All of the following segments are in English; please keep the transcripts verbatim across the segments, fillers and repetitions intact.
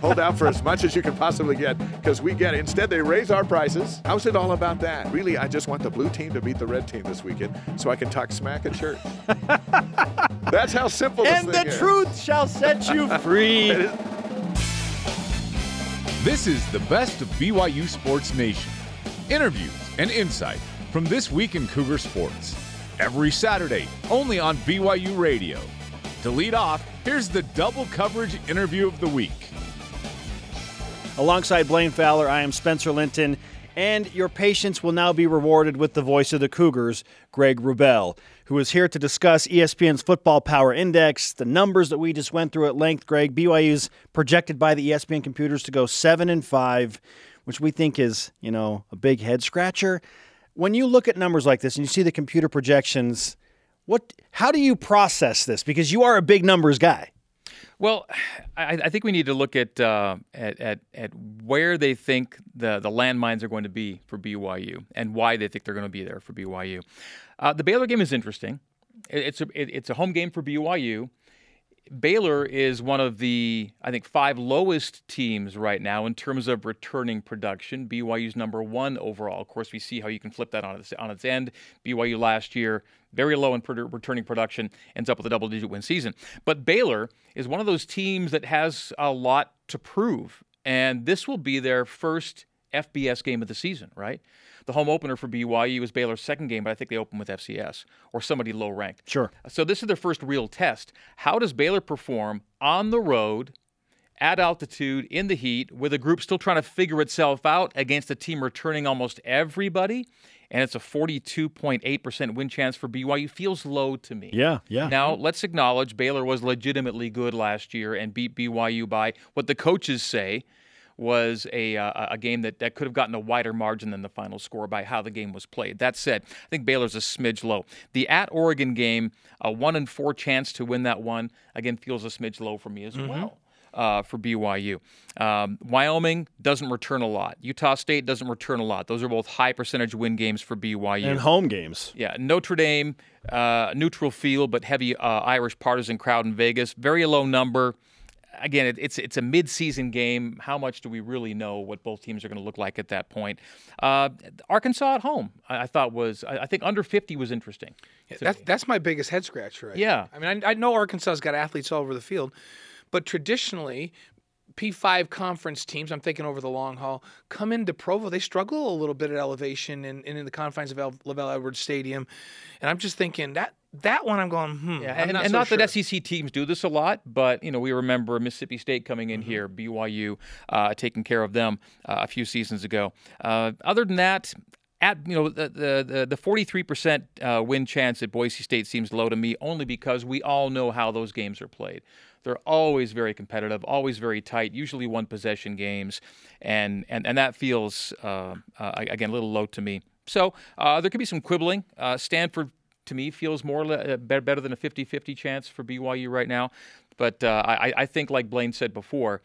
Hold out for as much as you can possibly get, because we get it. Instead, they raise our prices. How's it all about that? Really, I just want the blue team to beat the red team this weekend so I can talk smack at church. That's how simple this and thing is. And the truth shall set you free. This is the best of B Y U Sports Nation. Interviews and insight from this week in Cougar sports. Every Saturday, only on B Y U Radio. To lead off, here's the double coverage interview of the week. Alongside Blaine Fowler, I am Spencer Linton, and your patience will now be rewarded with the voice of the Cougars, Greg Wrubell, who is here to discuss E S P N's Football Power Index, the numbers that we just went through at length. Greg, B Y U's projected by the E S P N computers to go seven and five, which we think is, you know, a big head scratcher. When you look at numbers like this and you see the computer projections, what? How do you process this? Because you are a big numbers guy. Well, I, I think we need to look at, uh, at at at where they think the, the landmines are going to be for B Y U and why they think they're going to be there for B Y U. Uh, the Baylor game is interesting. It, it's a it, it's a home game for B Y U. Baylor is one of the, I think, five lowest teams right now in terms of returning production. B Y U's number one overall. Of course, we see how you can flip that on its, on its end. B Y U last year, very low in per- returning production, ends up with a double-digit win season. But Baylor is one of those teams that has a lot to prove, and this will be their first F B S game of the season, right? The home opener for B Y U was Baylor's second game, but I think they opened with F C S or somebody low-ranked. Sure. So this is their first real test. How does Baylor perform on the road, at altitude, in the heat, with a group still trying to figure itself out against a team returning almost everybody? And it's a forty-two point eight percent win chance for B Y U. Feels low to me. Yeah, yeah. Now, let's acknowledge Baylor was legitimately good last year and beat B Y U by what the coaches say was a uh, a game that, that could have gotten a wider margin than the final score by how the game was played. That said, I think Baylor's a smidge low. The at Oregon game, a one in four chance to win that one, again, feels a smidge low for me as mm-hmm. well uh, for B Y U. Um, Wyoming doesn't return a lot. Utah State doesn't return a lot. Those are both high percentage win games for B Y U. And home games. Yeah, Notre Dame, uh, neutral field, but heavy uh, Irish partisan crowd in Vegas. Very low number. Again, it, it's it's a mid-season game. How much do we really know what both teams are going to look like at that point? Uh, Arkansas at home, I, I thought was, I, I think under fifty was interesting. Yeah, that's that's my biggest head scratcher. Right yeah, now. I mean, I, I know Arkansas's got athletes all over the field, but traditionally, P five conference teams, I'm thinking over the long haul, come into Provo. They struggle a little bit at elevation and, and in the confines of El- Lavelle Edwards Stadium. And I'm just thinking that that one I'm going, hmm. Yeah, and I'm not, and so not sure. That S E C teams do this a lot, but you know we remember Mississippi State coming in mm-hmm. here, B Y U uh, taking care of them uh, a few seasons ago. Uh, other than that, At you know the the the forty-three percent uh, win chance at Boise State seems low to me, only because we all know how those games are played. They're always very competitive, always very tight, usually one possession games, and and and that feels uh, uh, again a little low to me. So uh, there could be some quibbling. Uh, Stanford to me feels more uh, better than a fifty-fifty chance for B Y U right now, but uh, I I think like Blaine said before.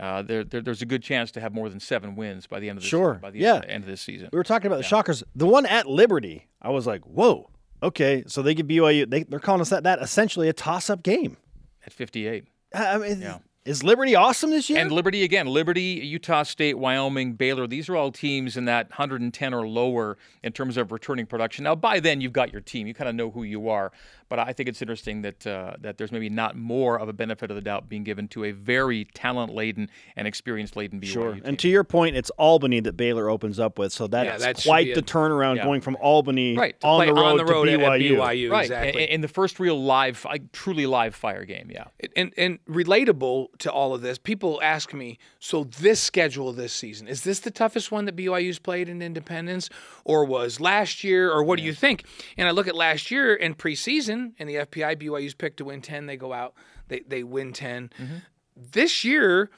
Uh, there, there, there's a good chance to have more than seven wins by the end of this sure. by the yeah. end of this season. We were talking about yeah. the Shockers. The one at Liberty, I was like, whoa, okay. So they give B Y U, they, they're calling us that, that essentially a toss-up game. At fifty-eight. I mean, yeah. Is Liberty awesome this year? And Liberty, again, Liberty, Utah State, Wyoming, Baylor, these are all teams in that one hundred ten or lower in terms of returning production. Now, by then, you've got your team. You kind of know who you are. But I think it's interesting that uh, that there's maybe not more of a benefit of the doubt being given to a very talent-laden and experience-laden B Y U sure. team. And to your point, it's Albany that Baylor opens up with, so that yeah, is that quite the turnaround yeah. going from Albany right, to on, the road on the road to B Y U. B Y U right. Exactly. In the first real live, truly live fire game, yeah. And, and relatable to all of this, people ask me, so this schedule this season, is this the toughest one that B Y U's played in Independence or was last year or what yeah. do you think? And I look at last year and preseason and the F P I, B Y U's picked to win ten. They go out, they, they win ten. Mm-hmm. This year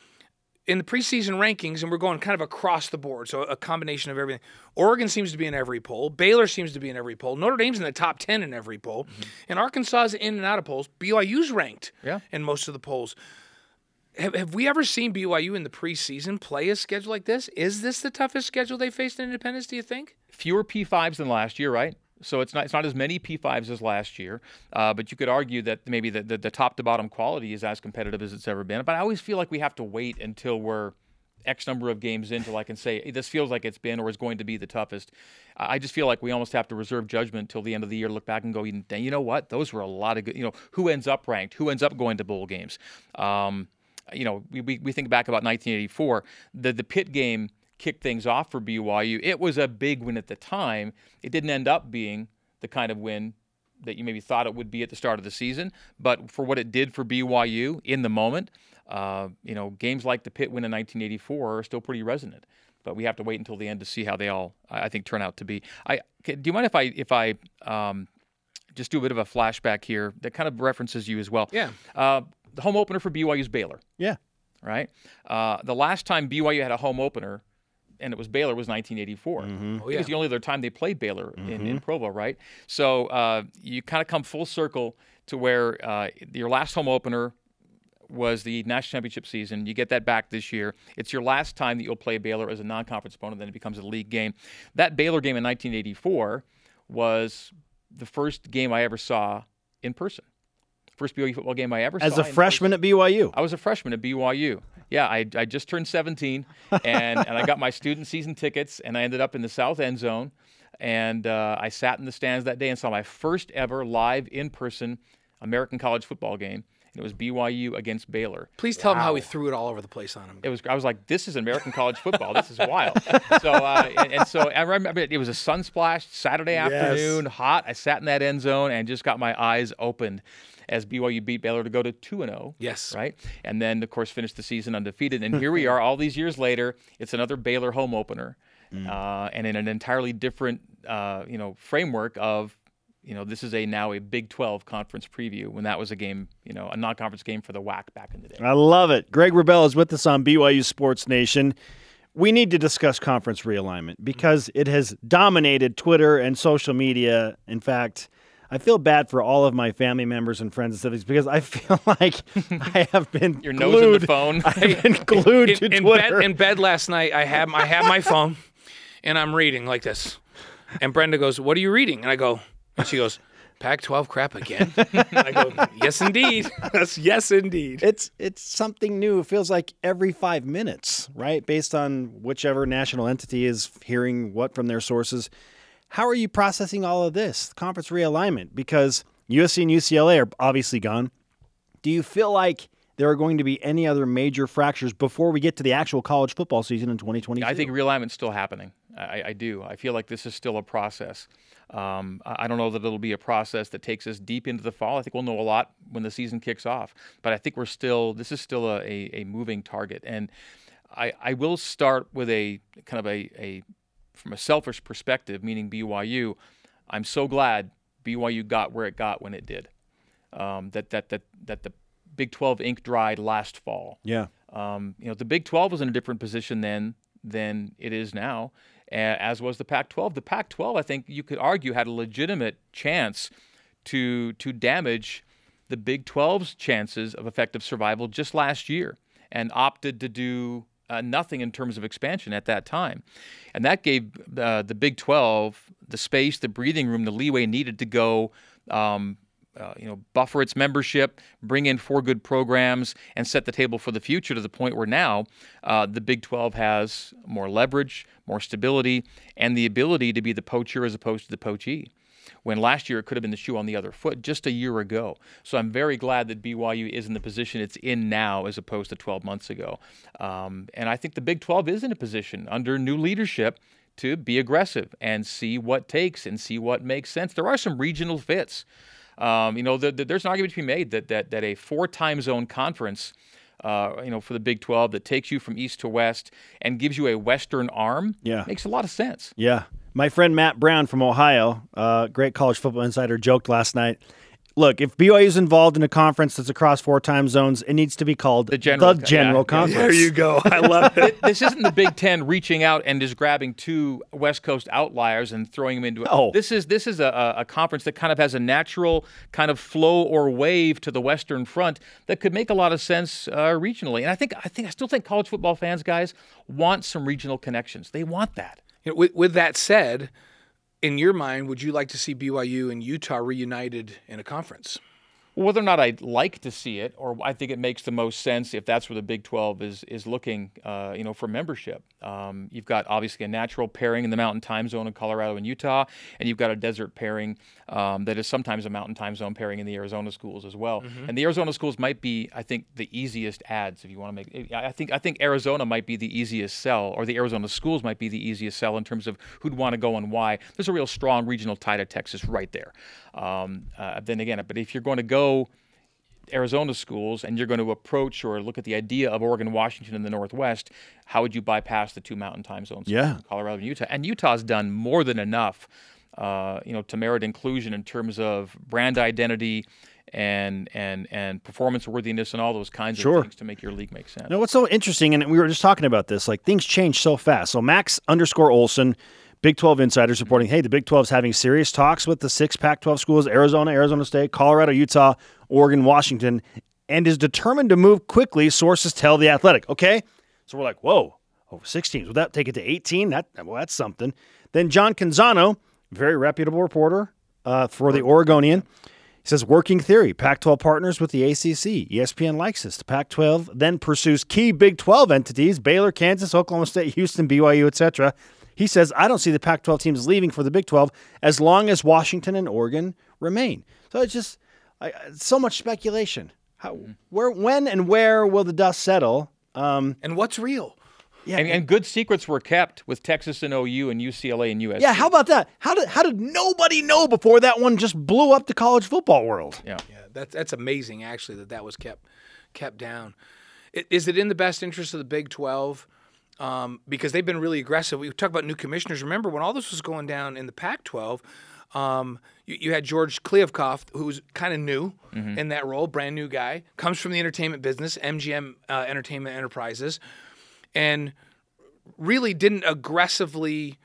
in the preseason rankings, and we're going kind of across the board, so a combination of everything. Oregon seems to be in every poll. Baylor seems to be in every poll. Notre Dame's in the top ten in every poll. Mm-hmm. And Arkansas is in and out of polls. B Y U's ranked yeah. in most of the polls. Have, have we ever seen B Y U in the preseason play a schedule like this? Is this the toughest schedule they faced in Independence, do you think? Fewer P fives than last year, right? So it's not it's not as many P fives as last year, uh, but you could argue that maybe the, the, the top-to-bottom quality is as competitive as it's ever been. But I always feel like we have to wait until we're X number of games in till I can say, hey, this feels like it's been or is going to be the toughest. I just feel like we almost have to reserve judgment till the end of the year, look back and go, you know what, those were a lot of good, you know, who ends up ranked, who ends up going to bowl games. Um, you know, we, we think back about nineteen eighty-four, the, the Pitt game kicked things off for B Y U. It was a big win at the time. It didn't end up being the kind of win that you maybe thought it would be at the start of the season, but for what it did for B Y U in the moment, uh, you know, games like the Pitt win in nineteen eighty-four are still pretty resonant. But we have to wait until the end to see how they all, I think, turn out to be. I do you mind if I if I um, just do a bit of a flashback here that kind of references you as well? Yeah. Uh, the home opener for B Y U is Baylor. Yeah. Right. Uh, the last time B Y U had a home opener, and it was Baylor, was nineteen eighty-four. Mm-hmm. Oh, yeah. It was the only other time they played Baylor mm-hmm. in, in Provo, right? So uh, you kind of come full circle to where uh, your last home opener was the national championship season. You get that back this year. It's your last time that you'll play Baylor as a non-conference opponent, then it becomes a league game. That Baylor game in nineteen eighty-four was the first game I ever saw in person. First B Y U football game I ever saw. As a freshman at B Y U. I was a freshman at B Y U. Yeah, I, I just turned seventeen, and, and I got my student season tickets, and I ended up in the south end zone. And uh, I sat in the stands that day and saw my first ever live in-person American college football game. It was B Y U against Baylor. Please tell wow. him how we threw it all over the place on him. It was. I was like, this is American college football. This is wild. So uh, and, and so I remember it, it was a sunsplash Saturday afternoon, yes. hot. I sat in that end zone and just got my eyes opened as B Y U beat Baylor to go to two and oh. Yes. Right? And then, of course, finished the season undefeated. And here we are all these years later. It's another Baylor home opener mm. uh, and in an entirely different uh, you know, framework of, you know, this is a now a Big twelve conference preview when that was a game, you know, a non-conference game for the W A C back in the day. I love it. Greg Wrubell is with us on B Y U Sports Nation. We need to discuss conference realignment because it has dominated Twitter and social media. In fact, I feel bad for all of my family members and friends and civics because I feel like I have been Your glued. Nose in the phone. I've been glued in, to in Twitter. Bed, in bed last night, I have, I have my phone, and I'm reading like this. And Brenda goes, what are you reading? And I go... And she goes, Pac twelve crap again. I go, yes, indeed. That's yes, indeed. It's it's something new. It feels like every five minutes, right? Based on whichever national entity is hearing what from their sources. How are you processing all of this? Conference realignment, because U S C and U C L A are obviously gone. Do you feel like there are going to be any other major fractures before we get to the actual college football season in twenty twenty-two? I think realignment's still happening. I, I do. I feel like this is still a process. Um, I don't know that it'll be a process that takes us deep into the fall. I think we'll know a lot when the season kicks off. But I think we're still – this is still a, a, a moving target. And I, I will start with a kind of a, a – from a selfish perspective, meaning B Y U, I'm so glad B Y U got where it got when it did, um, that, that, that, that the Big twelve ink dried last fall. Yeah. Um, you know, the Big twelve was in a different position then than it is now, as was the Pac twelve. The Pac twelve, I think you could argue, had a legitimate chance to to damage the Big twelve's chances of effective survival just last year and opted to do uh, nothing in terms of expansion at that time. And that gave uh, the Big twelve the space, the breathing room, the leeway needed to go um, Uh, you know, buffer its membership, bring in four good programs, and set the table for the future to the point where now uh, the Big twelve has more leverage, more stability, and the ability to be the poacher as opposed to the poachee, when last year it could have been the shoe on the other foot just a year ago. So I'm very glad that B Y U is in the position it's in now as opposed to twelve months ago. Um, and I think the Big twelve is in a position under new leadership to be aggressive and see what takes and see what makes sense. There are some regional fits. Um, you know, the, the, there's an argument to be made that that, that a four-time zone conference, uh, you know, for the Big twelve that takes you from east to west and gives you a western arm yeah. makes a lot of sense. Yeah. My friend Matt Brown from Ohio, uh, great college football insider, joked last night, look, if B Y U is involved in a conference that's across four time zones, it needs to be called the General, the general yeah, Conference. There you go. I love it. This isn't the Big Ten reaching out and just grabbing two West Coast outliers and throwing them into it. Oh. This is this is a, a conference that kind of has a natural kind of flow or wave to the Western Front that could make a lot of sense uh, regionally. And I think I think I still think college football fans, guys, want some regional connections. They want that. You know, with, with that said, in your mind, would you like to see B Y U and Utah reunited in a conference? Well, whether or not I'd like to see it, or I think it makes the most sense if that's where the Big twelve is is looking, uh, you know, for membership. Um, you've got obviously a natural pairing in the mountain time zone of Colorado and Utah, and you've got a desert pairing um, that is sometimes a mountain time zone pairing in the Arizona schools as well. Mm-hmm. And the Arizona schools might be, I think, the easiest ads if you want to make. I think I think Arizona might be the easiest sell, or the Arizona schools might be the easiest sell in terms of who'd want to go and why. There's a real strong regional tie to Texas right there. Um, uh, then again, but if you're going to go Arizona schools and you're going to approach or look at the idea of Oregon, Washington, and the Northwest, how would you bypass the two mountain time zones? Yeah. Colorado and Utah. And Utah's done more than enough, uh, you know, to merit inclusion in terms of brand identity and and and performance worthiness and all those kinds sure. of things to make your league make sense. No, what's so interesting, and we were just talking about this, like things change so fast. So Max underscore Olson, Big twelve insiders reporting, hey, the Big twelve is having serious talks with the six Pac twelve schools, Arizona, Arizona State, Colorado, Utah, Oregon, Washington, and is determined to move quickly, sources tell The Athletic. Okay, so we're like, whoa, oh, six teams. Would that take it to eighteen? That, well, that's something. Then John Canzano, very reputable reporter uh, for The Oregonian, he says, working theory, Pac twelve partners with the A C C. E S P N likes this. The Pac twelve then pursues key Big twelve entities, Baylor, Kansas, Oklahoma State, Houston, B Y U, et cetera. He says, I don't see the Pac twelve teams leaving for the Big twelve as long as Washington and Oregon remain. So it's just I, so much speculation. How, where, when and where will the dust settle? Um, and what's real? Yeah, and, and good secrets were kept with Texas and O U and U C L A and U S C. Yeah, how about that? How did how did nobody know before that one just blew up the college football world? Yeah, yeah that's, that's amazing, actually, that that was kept, kept down. It, is it in the best interest of the Big twelve? Um, because they've been really aggressive. We talk about new commissioners. Remember, when all this was going down in the Pac twelve, um, you, you had George Kliavkoff, who's kind of new mm-hmm. in that role, brand new guy, comes from the entertainment business, M G M uh, Entertainment Enterprises, and really didn't aggressively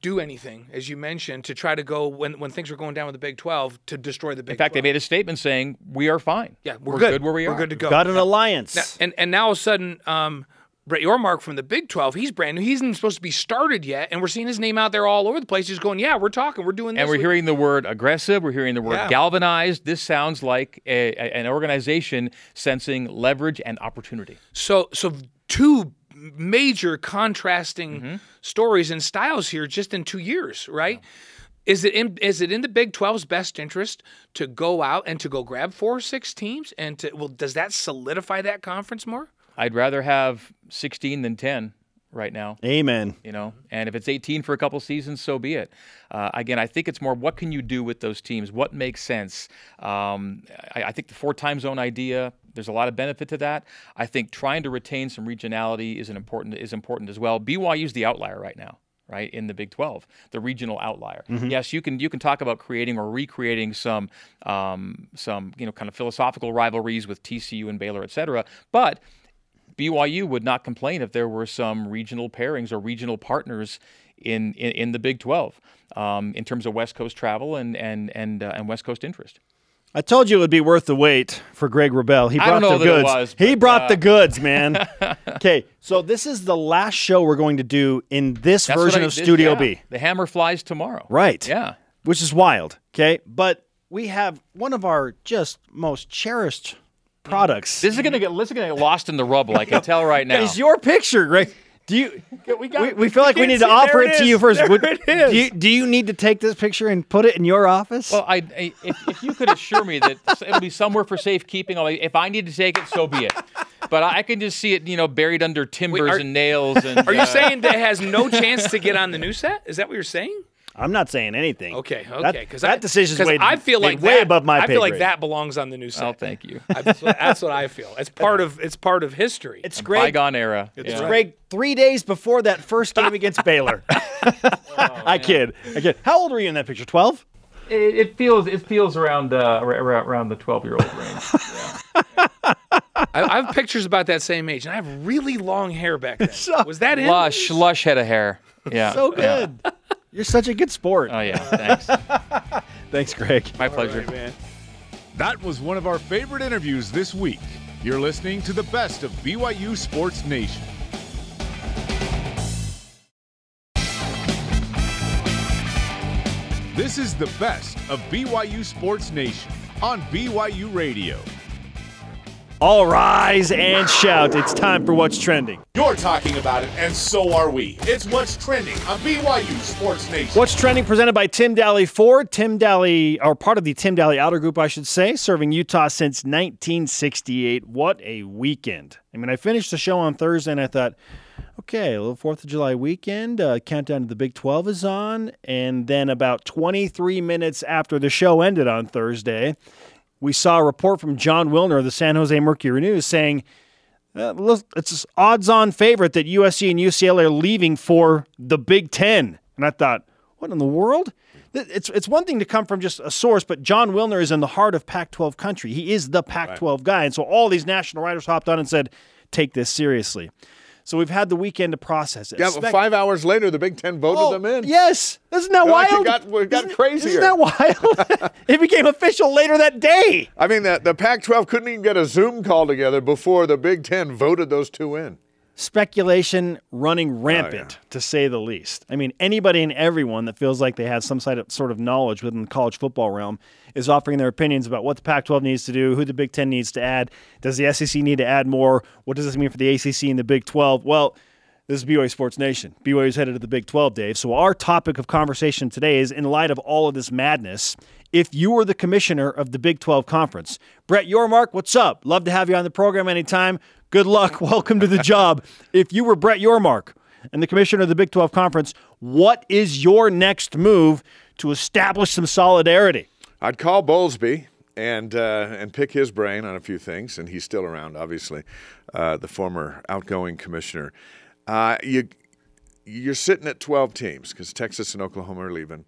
do anything, as you mentioned, to try to go, when, when things were going down with the Big twelve, to destroy the Big twelve. In fact, twelve. They made a statement saying, we are fine. Yeah, we're, we're good. good where we we're are. We're good to go. Got an now, alliance. Now, and, and now all of a sudden... Um, Brett Yormark from the Big twelve, he's brand new. He isn't supposed to be started yet, and we're seeing his name out there all over the place. He's going, yeah, we're talking, we're doing this. And we're week. hearing the word aggressive. We're hearing the word yeah. galvanized. This sounds like a, a, an organization sensing leverage and opportunity. So so two major contrasting mm-hmm. stories and styles here just in two years, right? Yeah. Is it in, is it in the Big twelve's best interest to go out and to go grab four or six teams? And to, well, does that solidify that conference more? I'd rather have sixteen than ten right now. Amen. You know, and if it's eighteen for a couple seasons, so be it. Uh, again, I think it's more what can you do with those teams? What makes sense? Um, I, I think the four time zone idea, there's a lot of benefit to that. I think trying to retain some regionality is an important is important as well. B Y U's the outlier right now. Right in the Big twelve, the regional outlier. Mm-hmm. Yes, you can you can talk about creating or recreating some um, some you know kind of philosophical rivalries with T C U and Baylor, et cetera, but B Y U would not complain if there were some regional pairings or regional partners in, in, in the Big twelve um, in terms of West Coast travel and and and, uh, and West Coast interest. I told you it would be worth the wait for Greg Wrubell. He brought I don't know the goods. It was, but, he brought uh... the goods, man. Okay, so this is the last show we're going to do in this That's version I, of this, Studio yeah. B. The hammer flies tomorrow. Right. Yeah. Which is wild. Okay, but we have one of our just most cherished products. This is gonna get this is gonna get lost in the rubble. I can tell right now. It's your picture, Greg. Do you? We, got, we, we feel like we need to offer it, it to you first. Would, it is. Do, you, do you need to take this picture and put it in your office? Well, I, I if, if you could assure me that it'll be somewhere for safekeeping. If I need to take it, so be it. But I can just see it, you know, buried under timbers Wait, are, and nails. And are uh, you saying that it has no chance to get on the new set? Is that what you're saying? I'm not saying anything. Okay, okay. Because that, that decision's way, I feel like way that, above my pay grade. I feel like that belongs on the new set. Oh, thank you. I, that's what I feel. It's part of it's part of history. It's a great bygone era. It's yeah. great. Three days before that first game against Baylor. oh, I kid. I kid. How old were you in that picture? Twelve. It, it feels it feels around uh, around the twelve-year-old range. Yeah. Yeah. I, I have pictures about that same age, and I have really long hair back then. So was that lush? Lush head of hair. Yeah. So good. Yeah. You're such a good sport. Oh, yeah. Thanks. Thanks, Greg. My All pleasure. Right, man. That was one of our favorite interviews this week. You're listening to the best of B Y U Sports Nation. This is the best of B Y U Sports Nation on B Y U Radio. All rise and shout. It's time for What's Trending. You're talking about it, and so are we. It's What's Trending on B Y U Sports Nation. What's Trending, presented by Tim Daly Ford. Tim Daly, or part of the Tim Daly Outer Group, I should say, serving Utah since nineteen sixty-eight. What a weekend. I mean, I finished the show on Thursday, and I thought, okay, a little fourth of July weekend. Uh, countdown to the Big Twelve is on. And then about twenty-three minutes after the show ended on Thursday, we saw a report from John Wilner of the San Jose Mercury News saying uh, look, it's an odds-on favorite that U S C and U C L A are leaving for the Big Ten. And I thought, what in the world? It's it's one thing to come from just a source, but John Wilner is in the heart of Pac twelve country. He is the Pac twelve right. guy. And so all these national writers hopped on and said, take this seriously. So we've had the weekend to process it. Yeah, but Spec- five hours later, the Big Ten voted oh, them in. Yes. Isn't that wild? It got, it got isn't, crazier. Isn't that wild? It became official later that day. I mean, the, the Pac twelve couldn't even get a Zoom call together before the Big Ten voted those two in. Speculation running rampant, oh, yeah. to say the least. I mean, anybody and everyone that feels like they have some sort of knowledge within the college football realm is offering their opinions about what the Pac twelve needs to do, who the Big Ten needs to add, does the S E C need to add more, what does this mean for the A C C and the Big Twelve? Well, this is B Y U Sports Nation. B Y U is headed to the Big Twelve, Dave. So our topic of conversation today is, in light of all of this madness, if you were the commissioner of the Big Twelve Conference. Brett Yormark, what's up? Love to have you on the program anytime. Good luck. Welcome to the job. If you were Brett Yormark and the commissioner of the Big Twelve Conference, what is your next move to establish some solidarity? I'd call Bowlesby and uh, and pick his brain on a few things, and he's still around, obviously, uh, the former outgoing commissioner. Uh, you, you're sitting at twelve teams because Texas and Oklahoma are leaving.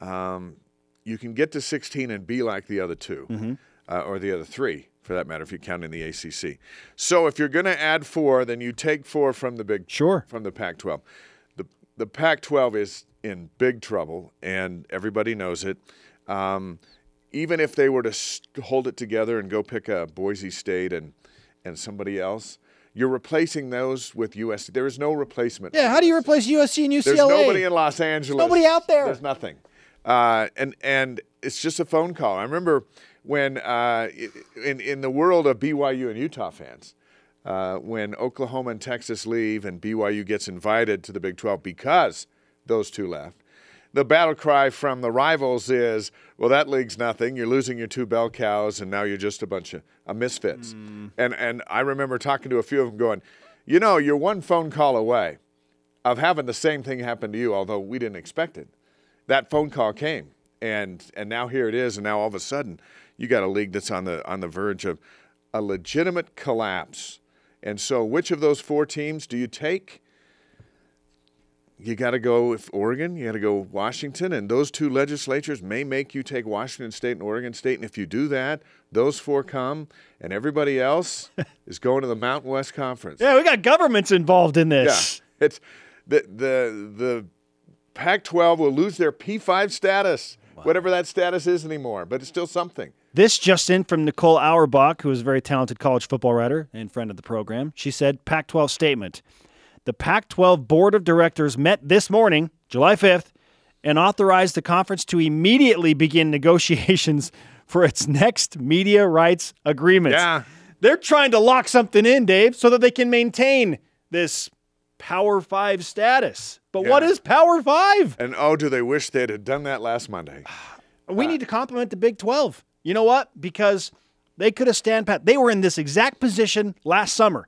Um, you can get to sixteen and be like the other two, mm-hmm. uh, or the other three, for that matter, if you're counting the A C C. So if you're going to add four, then you take four from the Big sure from the Pac twelve. The the Pac twelve is in big trouble, and everybody knows it. Um, even if they were to st- hold it together and go pick a Boise State and and somebody else, you're replacing those with U S C. There is no replacement. Yeah, how do you replace U S C and U C L A? There's nobody in Los Angeles. There's nobody out there. There's nothing. Uh, and and it's just a phone call. I remember when uh, in in the world of B Y U and Utah fans, uh, when Oklahoma and Texas leave and B Y U gets invited to the Big Twelve because those two left, the battle cry from the rivals is, well, that league's nothing. You're losing your two bell cows, and now you're just a bunch of uh, misfits. Mm. And and I remember talking to a few of them going, you know, you're one phone call away of having the same thing happen to you, although we didn't expect it. That phone call came, and and now here it is, and now all of a sudden you got a league that's on the on the verge of a legitimate collapse. And so which of those four teams do you take? You got to go with Oregon. You got to go Washington. And those two legislatures may make you take Washington State and Oregon State. And if you do that, those four come, and everybody else is going to the Mountain West Conference. Yeah, we got governments involved in this. Yeah, it's the the the Pac twelve will lose their P five status, wow. whatever that status is anymore. But it's still something. This just in from Nicole Auerbach, who is a very talented college football writer and friend of the program. She said, Pac twelve statement. The Pac twelve Board of Directors met this morning, July fifth, and authorized the conference to immediately begin negotiations for its next media rights agreement. Yeah. They're trying to lock something in, Dave, so that they can maintain this Power Five status. But yeah. what is Power Five? And oh, do they wish they'd have done that last Monday. We uh, need to compliment the Big Twelve. You know what? Because they could have stand pat. They were in this exact position last summer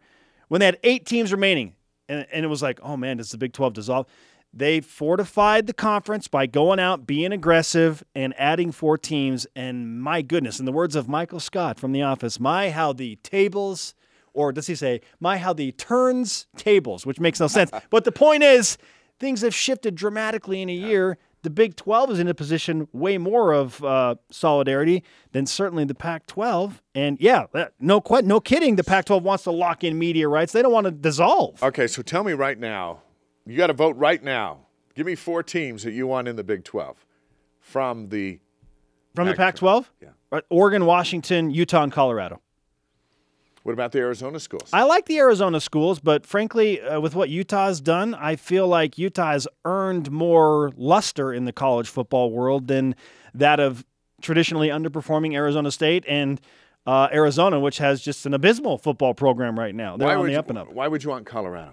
when they had eight teams remaining. And, and it was like, oh, man, does the Big Twelve dissolve? They fortified the conference by going out, being aggressive, and adding four teams. And my goodness, in the words of Michael Scott from The Office, my, how the tables, or does he say, my, how the turns tables, which makes no sense. But the point is, things have shifted dramatically in a year. The Big Twelve is in a position way more of uh, solidarity than certainly the Pac twelve. And, yeah, no qu- no kidding, the Pac twelve wants to lock in media rights. They don't want to dissolve. Okay, so tell me right now. You got to vote right now. Give me four teams that you want in the Big Twelve from the From Pac- the Pac twelve? Yeah. Oregon, Washington, Utah, and Colorado. What about the Arizona schools? I like the Arizona schools, but frankly, uh, with what Utah's done, I feel like Utah's earned more luster in the college football world than that of traditionally underperforming Arizona State and uh, Arizona, which has just an abysmal football program right now. They're why on the up and up. You, why would you want Colorado?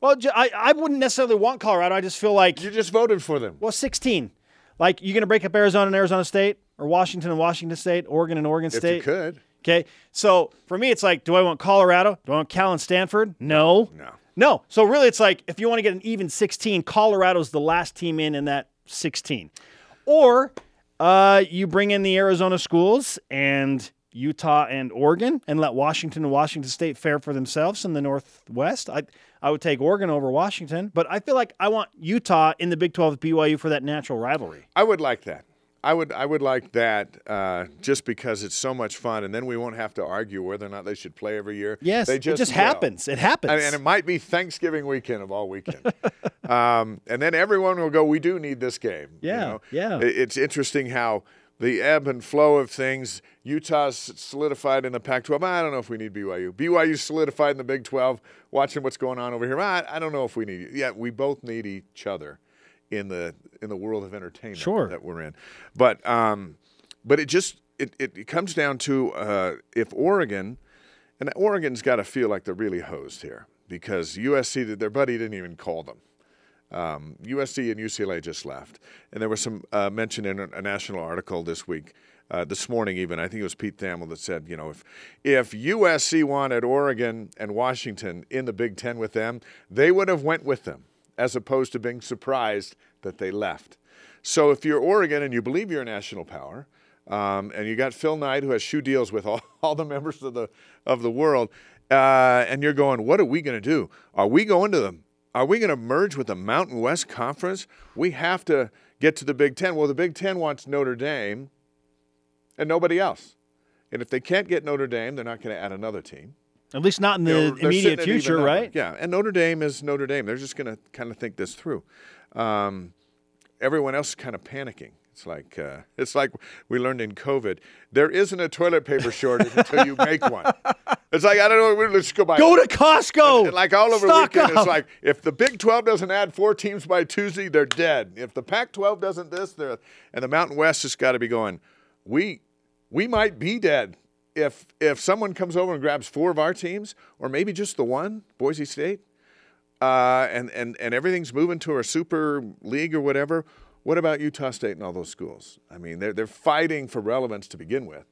Well, I, I wouldn't necessarily want Colorado. I just feel like... You just voted for them. Well, sixteen. Like, you're going to break up Arizona and Arizona State, or Washington and Washington State, Oregon and Oregon State? If you could. Okay, so for me, it's like, do I want Colorado? Do I want Cal and Stanford? No. No. No. So really, it's like, if you want to get an even sixteen, Colorado's the last team in in that sixteen. Or uh, you bring in the Arizona schools and Utah and Oregon and let Washington and Washington State fare for themselves in the Northwest. I I would take Oregon over Washington, but I feel like I want Utah in the Big twelve with B Y U for that natural rivalry. I would like that. I would I would like that uh, just because it's so much fun, and then we won't have to argue whether or not they should play every year. Yes, they just, it just you know, happens. It happens. And, and it might be Thanksgiving weekend of all weekend. um, and then everyone will go, we do need this game. Yeah, you know? Yeah. It's interesting how the ebb and flow of things. Utah's solidified in the Pac twelve. I don't know if we need B Y U. B Y U's solidified in the Big twelve, watching what's going on over here. I, I don't know if we need you. Yeah, we both need each other in the in the world of entertainment sure. that we're in. But um, but it just it, it comes down to uh, if Oregon, and Oregon's got to feel like they're really hosed here because U S C, their buddy didn't even call them. Um, U S C and U C L A just left. And there was some uh, mention in a national article this week, uh, this morning even, I think it was Pete Thamel that said, you know, if if U S C wanted Oregon and Washington in the Big Ten with them, they would have went with them, as opposed to being surprised that they left. So if you're Oregon and you believe you're a national power, um, and you got Phil Knight who has shoe deals with all, all the members of the of the world, uh, and you're going, what are we going to do? Are we going to them? Are we going to merge with the Mountain West Conference? We have to get to the Big Ten. Well, the Big Ten wants Notre Dame and nobody else. And if they can't get Notre Dame, they're not going to add another team. At least not in the they're, immediate they're future, right? Yeah, and Notre Dame is Notre Dame. They're just going to kind of think this through. Um, everyone else is kind of panicking. It's like uh, it's like we learned in COVID. There isn't a toilet paper shortage until you make one. It's like, I don't know, let's go buy Go one. to Costco! And, and like all over Stock weekend, up. It's like, if the Big twelve doesn't add four teams by Tuesday, they're dead. If the Pac twelve doesn't this, they're... And the Mountain West has got to be going, we we might be dead. If if someone comes over and grabs four of our teams, or maybe just the one, Boise State, uh, and, and, and everything's moving to a super league or whatever, what about Utah State and all those schools? I mean, they're, they're fighting for relevance to begin with.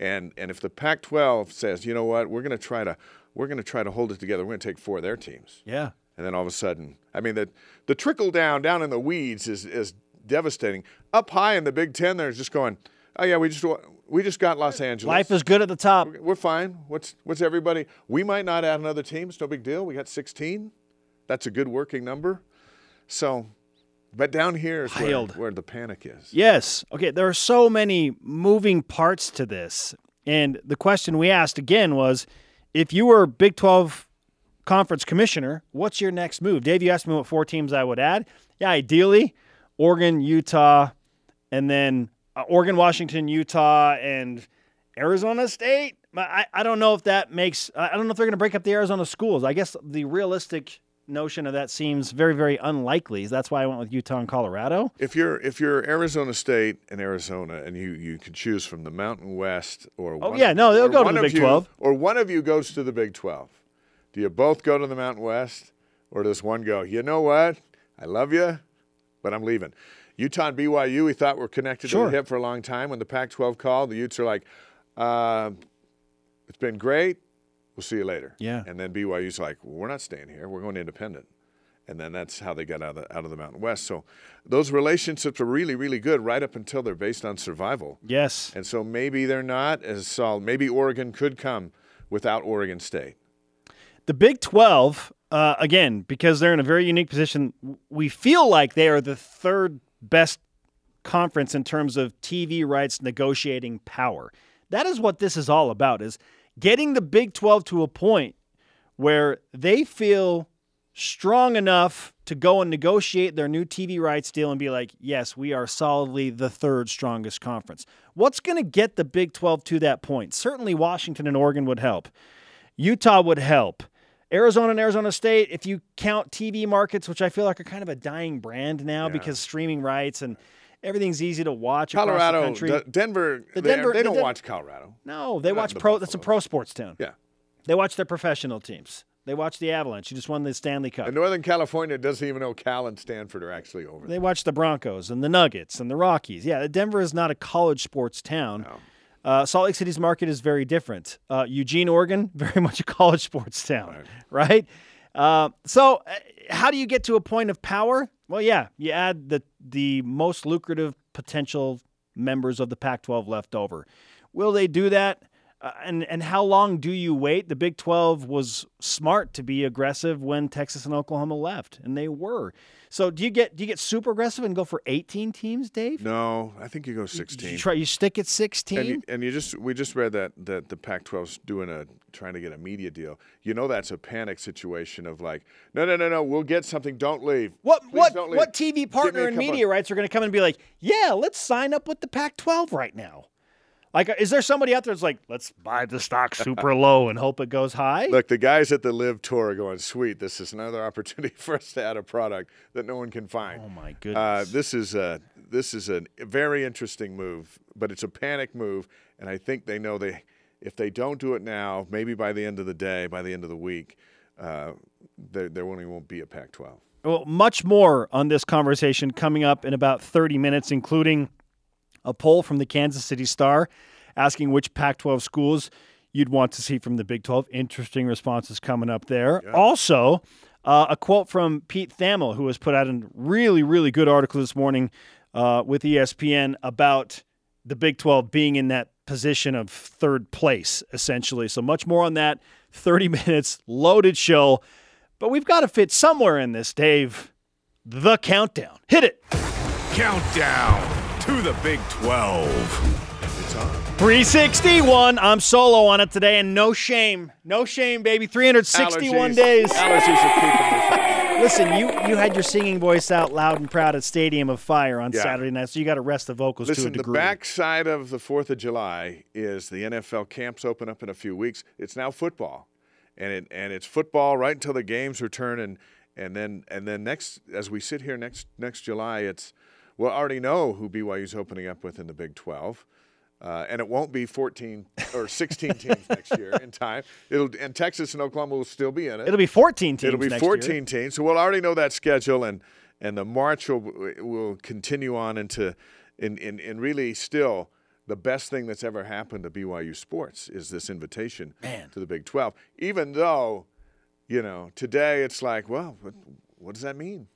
And and if the Pac twelve says, you know what, we're going to try to we're going to try to hold it together, we're going to take four of their teams. Yeah. And then all of a sudden, I mean, the, the trickle down, down in the weeds is, is devastating. Up high in the Big Ten, they're just going, oh, yeah, we just we just got Los Angeles. Life is good at the top. We're fine. What's what's everybody? We might not add another team. It's no big deal. We got sixteen. That's a good working number. So, but down here is where, where the panic is. Yes. Okay, there are so many moving parts to this. And the question we asked again was, if you were Big twelve conference commissioner, what's your next move? Dave, you asked me what four teams I would add. Yeah, ideally, Oregon, Utah, and then Uh, Oregon, Washington, Utah, and Arizona State. I, I don't know if that makes – I don't know if they're going to break up the Arizona schools. I guess the realistic notion of that seems very, very unlikely. That's why I went with Utah and Colorado. If you're if you're Arizona State and Arizona and you, you can choose from the Mountain West or oh, one yeah, no, they'll go to the Big twelve. Or one of you goes to the Big twelve. Do you both go to the Mountain West or does one go, you know what, I love you, but I'm leaving? Utah and B Y U, we thought were connected sure. to the hip for a long time. When the Pac twelve called, the Utes are like, uh, it's been great. We'll see you later. Yeah. And then B Y U's like, well, we're not staying here. We're going independent. And then that's how they got out of the, out of the Mountain West. So those relationships are really, really good right up until they're based on survival. Yes. And so maybe they're not as solid. Maybe Oregon could come without Oregon State. The Big twelve, uh, again, because they're in a very unique position, we feel like they are the third best conference in terms of T V rights negotiating power. That is what this is all about, is getting the Big twelve to a point where they feel strong enough to go and negotiate their new T V rights deal and be like, yes, we are solidly the third strongest conference. What's going to get the Big twelve to that point? Certainly Washington and Oregon would help. Utah would help. Arizona and Arizona State, if you count T V markets, which I feel like are kind of a dying brand now yeah. because streaming rights and everything's easy to watch Colorado, across the country. D- Denver, the Denver, they, they don't the Den- watch Colorado. No, they They're watch pro. Buffalo. That's a pro sports town. Yeah. They watch their professional teams. They watch the Avalanche. You just won the Stanley Cup. And Northern California doesn't even know Cal and Stanford are actually over there. They watch the Broncos and the Nuggets and the Rockies. Yeah, Denver is not a college sports town. No. Uh, Salt Lake City's market is very different. Uh, Eugene, Oregon, very much a college sports town, right? right? Uh, so how do you get to a point of power? Well, yeah, you add the the most lucrative potential members of the Pac twelve left over. Will they do that? Uh, and, and how long do you wait? The Big twelve was smart to be aggressive when Texas and Oklahoma left, and they were. So do you get do you get super aggressive and go for eighteen teams, Dave? No, I think you go sixteen. You, try, you stick at sixteen? And you, and you just we just read that that the Pac twelve's doing a trying to get a media deal. You know that's a panic situation of like, no, no, no, no, we'll get something. Don't leave. What Please what don't leave. What T V partner and media on. rights are going to come and be like, yeah, let's sign up with the Pac twelve right now? Like, is there somebody out there that's like, let's buy the stock super low and hope it goes high? Look, the guys at the Live Tour are going, sweet, this is another opportunity for us to add a product that no one can find. Oh, my goodness. Uh, this is a, this is a very interesting move, but it's a panic move, and I think they know they if they don't do it now, maybe by the end of the day, by the end of the week, uh, there, there only won't be a Pac twelve. Well, much more on this conversation coming up in about thirty minutes, including a poll from the Kansas City Star asking which Pac twelve schools you'd want to see from the Big twelve. Interesting responses coming up there. Yeah. Also, uh, a quote from Pete Thamel, who has put out a really, really good article this morning uh, with E S P N about the Big twelve being in that position of third place, essentially. So much more on that. thirty minutes, loaded show. But we've got to fit somewhere in this, Dave. The countdown. Hit it. Countdown to the Big twelve. It's on. three sixty-one. I'm solo on it today, and no shame. No shame, baby. three hundred sixty-one Allergies. days. Allergies are creeping. Listen, you, you had your singing voice out loud and proud at Stadium of Fire on yeah. Saturday night, so you got to rest the vocals Listen, to a degree. Listen, the backside of the fourth of July is the N F L camps open up in a few weeks. It's now football, and it and it's football right until the games return, and and then and then next as we sit here next next July, it's we'll already know who B Y U's opening up with in the Big twelve, uh, and it won't be fourteen or sixteen teams next year in time. It'll and Texas and Oklahoma will still be in it. It'll be fourteen teams. It'll be next fourteen year. teams. So we'll already know that schedule, and and the march will will continue on into, in in in really still the best thing that's ever happened to B Y U sports is this invitation Man. to the Big twelve. Even though, you know, today it's like, well, what, what does that mean?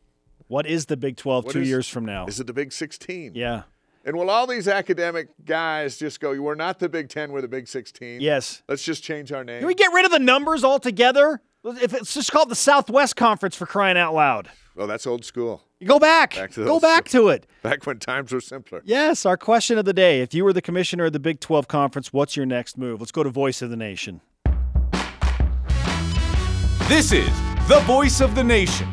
What is the Big twelve what two is, years from now? Is it the Big sixteen? Yeah. And will all these academic guys just go, we're not the Big ten, we're the Big sixteen? Yes. Let's just change our name. Can we get rid of the numbers altogether? If it's just called the Southwest Conference, for crying out loud. Well, that's old school. You go back. back to go back school. to it. Back when times were simpler. Yes, our question of the day. If you were the commissioner of the Big twelve Conference, what's your next move? Let's go to Voice of the Nation. This is the Voice of the Nation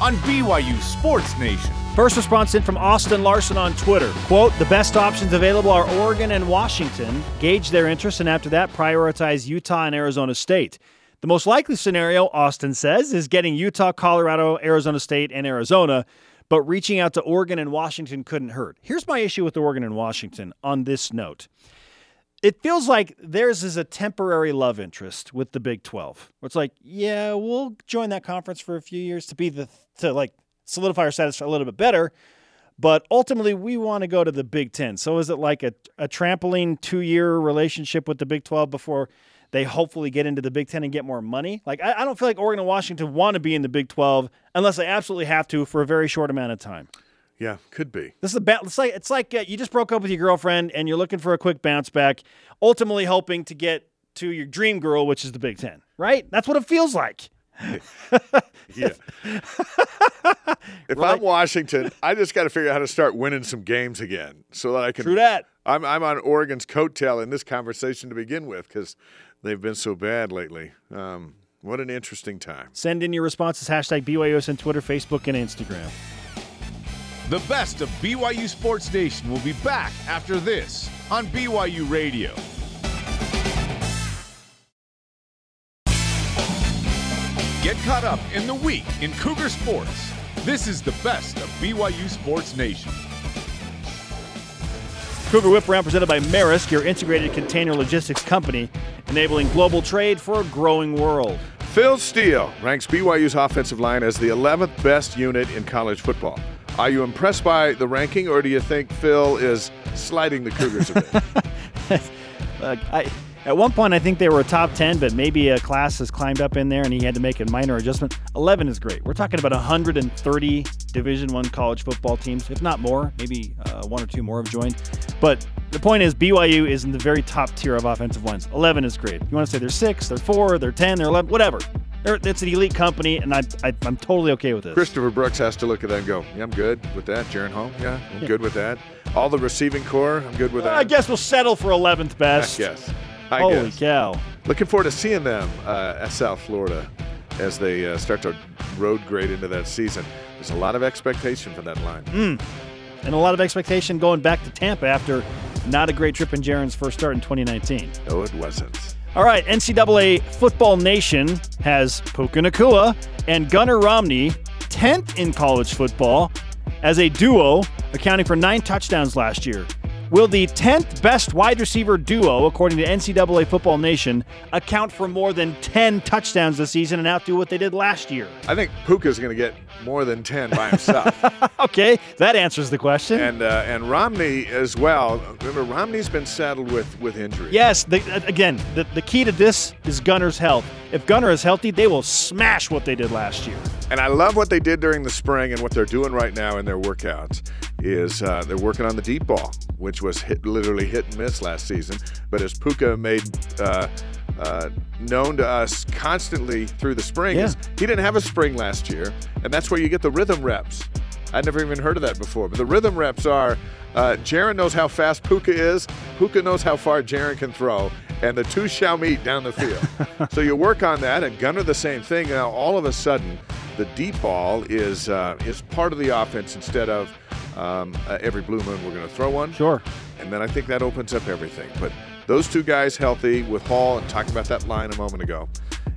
on B Y U Sports Nation. First response in from Austin Larson on Twitter. Quote, the best options available are Oregon and Washington. Gauge their interest and after that prioritize Utah and Arizona State. The most likely scenario, Austin says, is getting Utah, Colorado, Arizona State, and Arizona, but reaching out to Oregon and Washington couldn't hurt. Here's my issue with Oregon and Washington on this note. It feels like theirs is a temporary love interest with the Big twelve. It's like, yeah, we'll join that conference for a few years to be the to like solidify our status a little bit better, but ultimately we want to go to the Big Ten. So is it like a, a trampoline two-year relationship with the Big twelve before they hopefully get into the Big Ten and get more money? Like I, I don't feel like Oregon and Washington want to be in the Big twelve unless they absolutely have to for a very short amount of time. Yeah, could be. This is a ba- it's like it's like uh, you just broke up with your girlfriend and you're looking for a quick bounce back, ultimately hoping to get to your dream girl, which is the Big Ten, right? That's what it feels like. Yeah. If right. I'm Washington, I just got to figure out how to start winning some games again so that I can. True that. I'm I'm on Oregon's coattail in this conversation to begin with because they've been so bad lately. Um, what an interesting time. Send in your responses, hashtag B Y U S on Twitter, Facebook, and Instagram. The best of B Y U Sports Nation will be back after this on B Y U Radio. Get caught up in the week in Cougar sports. This is the best of B Y U Sports Nation. Cougar Whip Round presented by Maersk, your integrated container logistics company, enabling global trade for a growing world. Phil Steele ranks B Y U's offensive line as the eleventh best unit in college football. Are you impressed by the ranking, or do you think Phil is sliding the Cougars a bit? Look, I, at one point I think they were a top ten, but maybe a class has climbed up in there and he had to make a minor adjustment. eleven is great. We're talking about one hundred thirty Division One college football teams, if not more. Maybe uh, one or two more have joined. But the point is, B Y U is in the very top tier of offensive lines. eleven is great. You want to say they're six, they're four, they're ten, they're eleven, whatever. They're, it's an elite company, and I, I, I'm totally okay with this. Christopher Brooks has to look at that and go, yeah, I'm good with that. Jaren Home, yeah, I'm yeah. good with that. All the receiving core, I'm good with well, that. I guess we'll settle for eleventh best. I guess. I Holy guess. cow. Looking forward to seeing them uh, at South Florida as they uh, start to road grade into that season. There's a lot of expectation for that line. Mm. And a lot of expectation going back to Tampa after not a great trip in Jaren's first start in twenty nineteen. No, it wasn't. All right, N C double A Football Nation has Puka Nacua and Gunnar Romney tenth in college football as a duo, accounting for nine touchdowns last year. Will the tenth best wide receiver duo, according to N C double A Football Nation, account for more than ten touchdowns this season and outdo what they did last year? I think Puka's going to get more than ten by himself. Okay, that answers the question. And uh, and Romney as well. Remember, Romney's been saddled with, with injury. Yes, the, again, the, the key to this is Gunnar's health. If Gunnar is healthy, they will smash what they did last year. And I love what they did during the spring, and what they're doing right now in their workouts is uh, they're working on the deep ball, which was hit, literally hit and miss last season. But as Puka made uh, uh, known to us constantly through the spring, yeah. is he didn't have a spring last year, and that's where you get the rhythm reps. I'd never even heard of that before. But the rhythm reps are uh, Jaren knows how fast Puka is, Puka knows how far Jaren can throw, and the two shall meet down the field. So you work on that, and Gunnar the same thing. Now all of a sudden, the deep ball is uh, is part of the offense instead of um, uh, every blue moon we're going to throw one. Sure. And then I think that opens up everything. But those two guys healthy with Hall, and talked about that line a moment ago.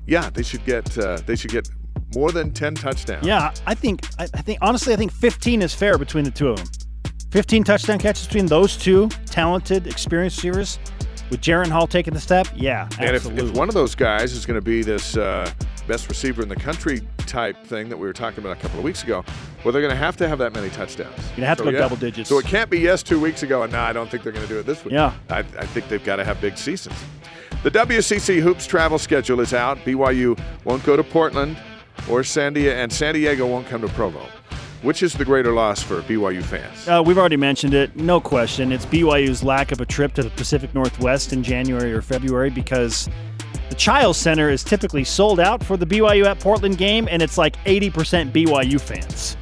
Yeah, they should get uh, they should get more than ten touchdowns. Yeah, I think I think honestly I think fifteen is fair between the two of them. fifteen touchdown catches between those two talented, experienced receivers, with Jaren Hall taking the step. Yeah, absolutely. And if, if one of those guys is going to be this uh, best receiver in the country type thing that we were talking about a couple of weeks ago, well, they're going to have to have that many touchdowns. You're going to have so, to go yeah. double digits. So it can't be yes two weeks ago, and no, I don't think they're going to do it this week. Yeah. I, I think they've got to have big seasons. The W C C Hoops travel schedule is out. B Y U won't go to Portland or San Diego, and San Diego won't come to Provo. Which is the greater loss for B Y U fans? Uh, we've already mentioned it. No question. It's B Y U's lack of a trip to the Pacific Northwest in January or February, because the Child Center is typically sold out for the B Y U at Portland game, and it's like eighty percent B Y U fans.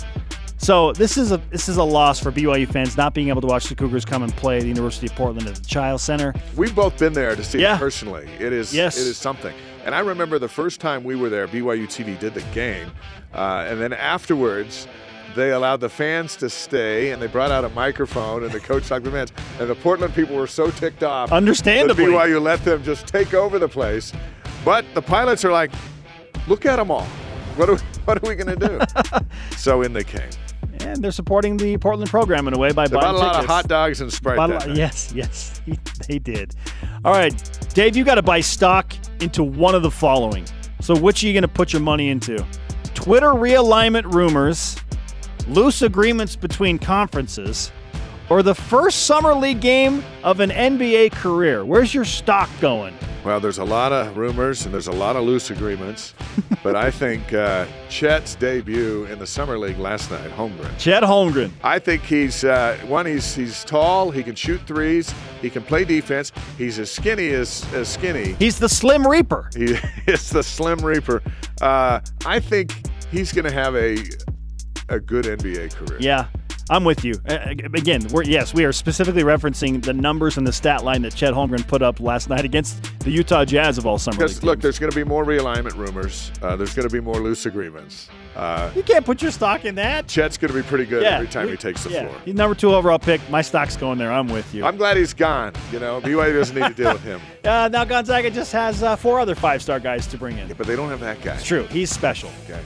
So this is a this is a loss for B Y U fans, not being able to watch the Cougars come and play the University of Portland at the Child Center. We've both been there to see yeah. it personally. It is yes. it is something. And I remember the first time we were there, B Y U T V did the game, uh, and then afterwards, they allowed the fans to stay, and they brought out a microphone, and the coach talked to the fans. And the Portland people were so ticked off. Understandably. That B Y U let them just take over the place. But the pilots are like, look at them all. What are we, what are we going to do? So in they came. And they're supporting the Portland program in a way by buying tickets. They bought a lot of hot dogs and Sprite that night. Lot, yes, yes, they did. All right, Dave, you got to buy stock into one of the following. So which are you going to put your money into? Twitter realignment rumors, loose agreements between conferences, or the first summer league game of an N B A career? Where's your stock going? Well, there's a lot of rumors and there's a lot of loose agreements, but I think uh, Chet's debut in the summer league last night, Holmgren. Chet Holmgren. I think he's, uh, one, he's he's tall, he can shoot threes, he can play defense, he's as skinny as, as skinny. He's the Slim Reaper. He is the Slim Reaper. Uh, I think he's going to have a... a good N B A career. Yeah. I'm with you. Again, we're, yes, we are specifically referencing the numbers and the stat line that Chet Holmgren put up last night against the Utah Jazz of all summer league teams. Look, there's going to be more realignment rumors. Uh, there's going to be more loose agreements. Uh, you can't put your stock in that. Chet's going to be pretty good yeah, every time we, he takes the yeah. floor. He's number two overall pick. My stock's going there. I'm with you. I'm glad he's gone. You know, B Y U doesn't need to deal with him. Uh, now Gonzaga just has uh, four other five-star guys to bring in. Yeah, but they don't have that guy. It's true. He's special. Okay.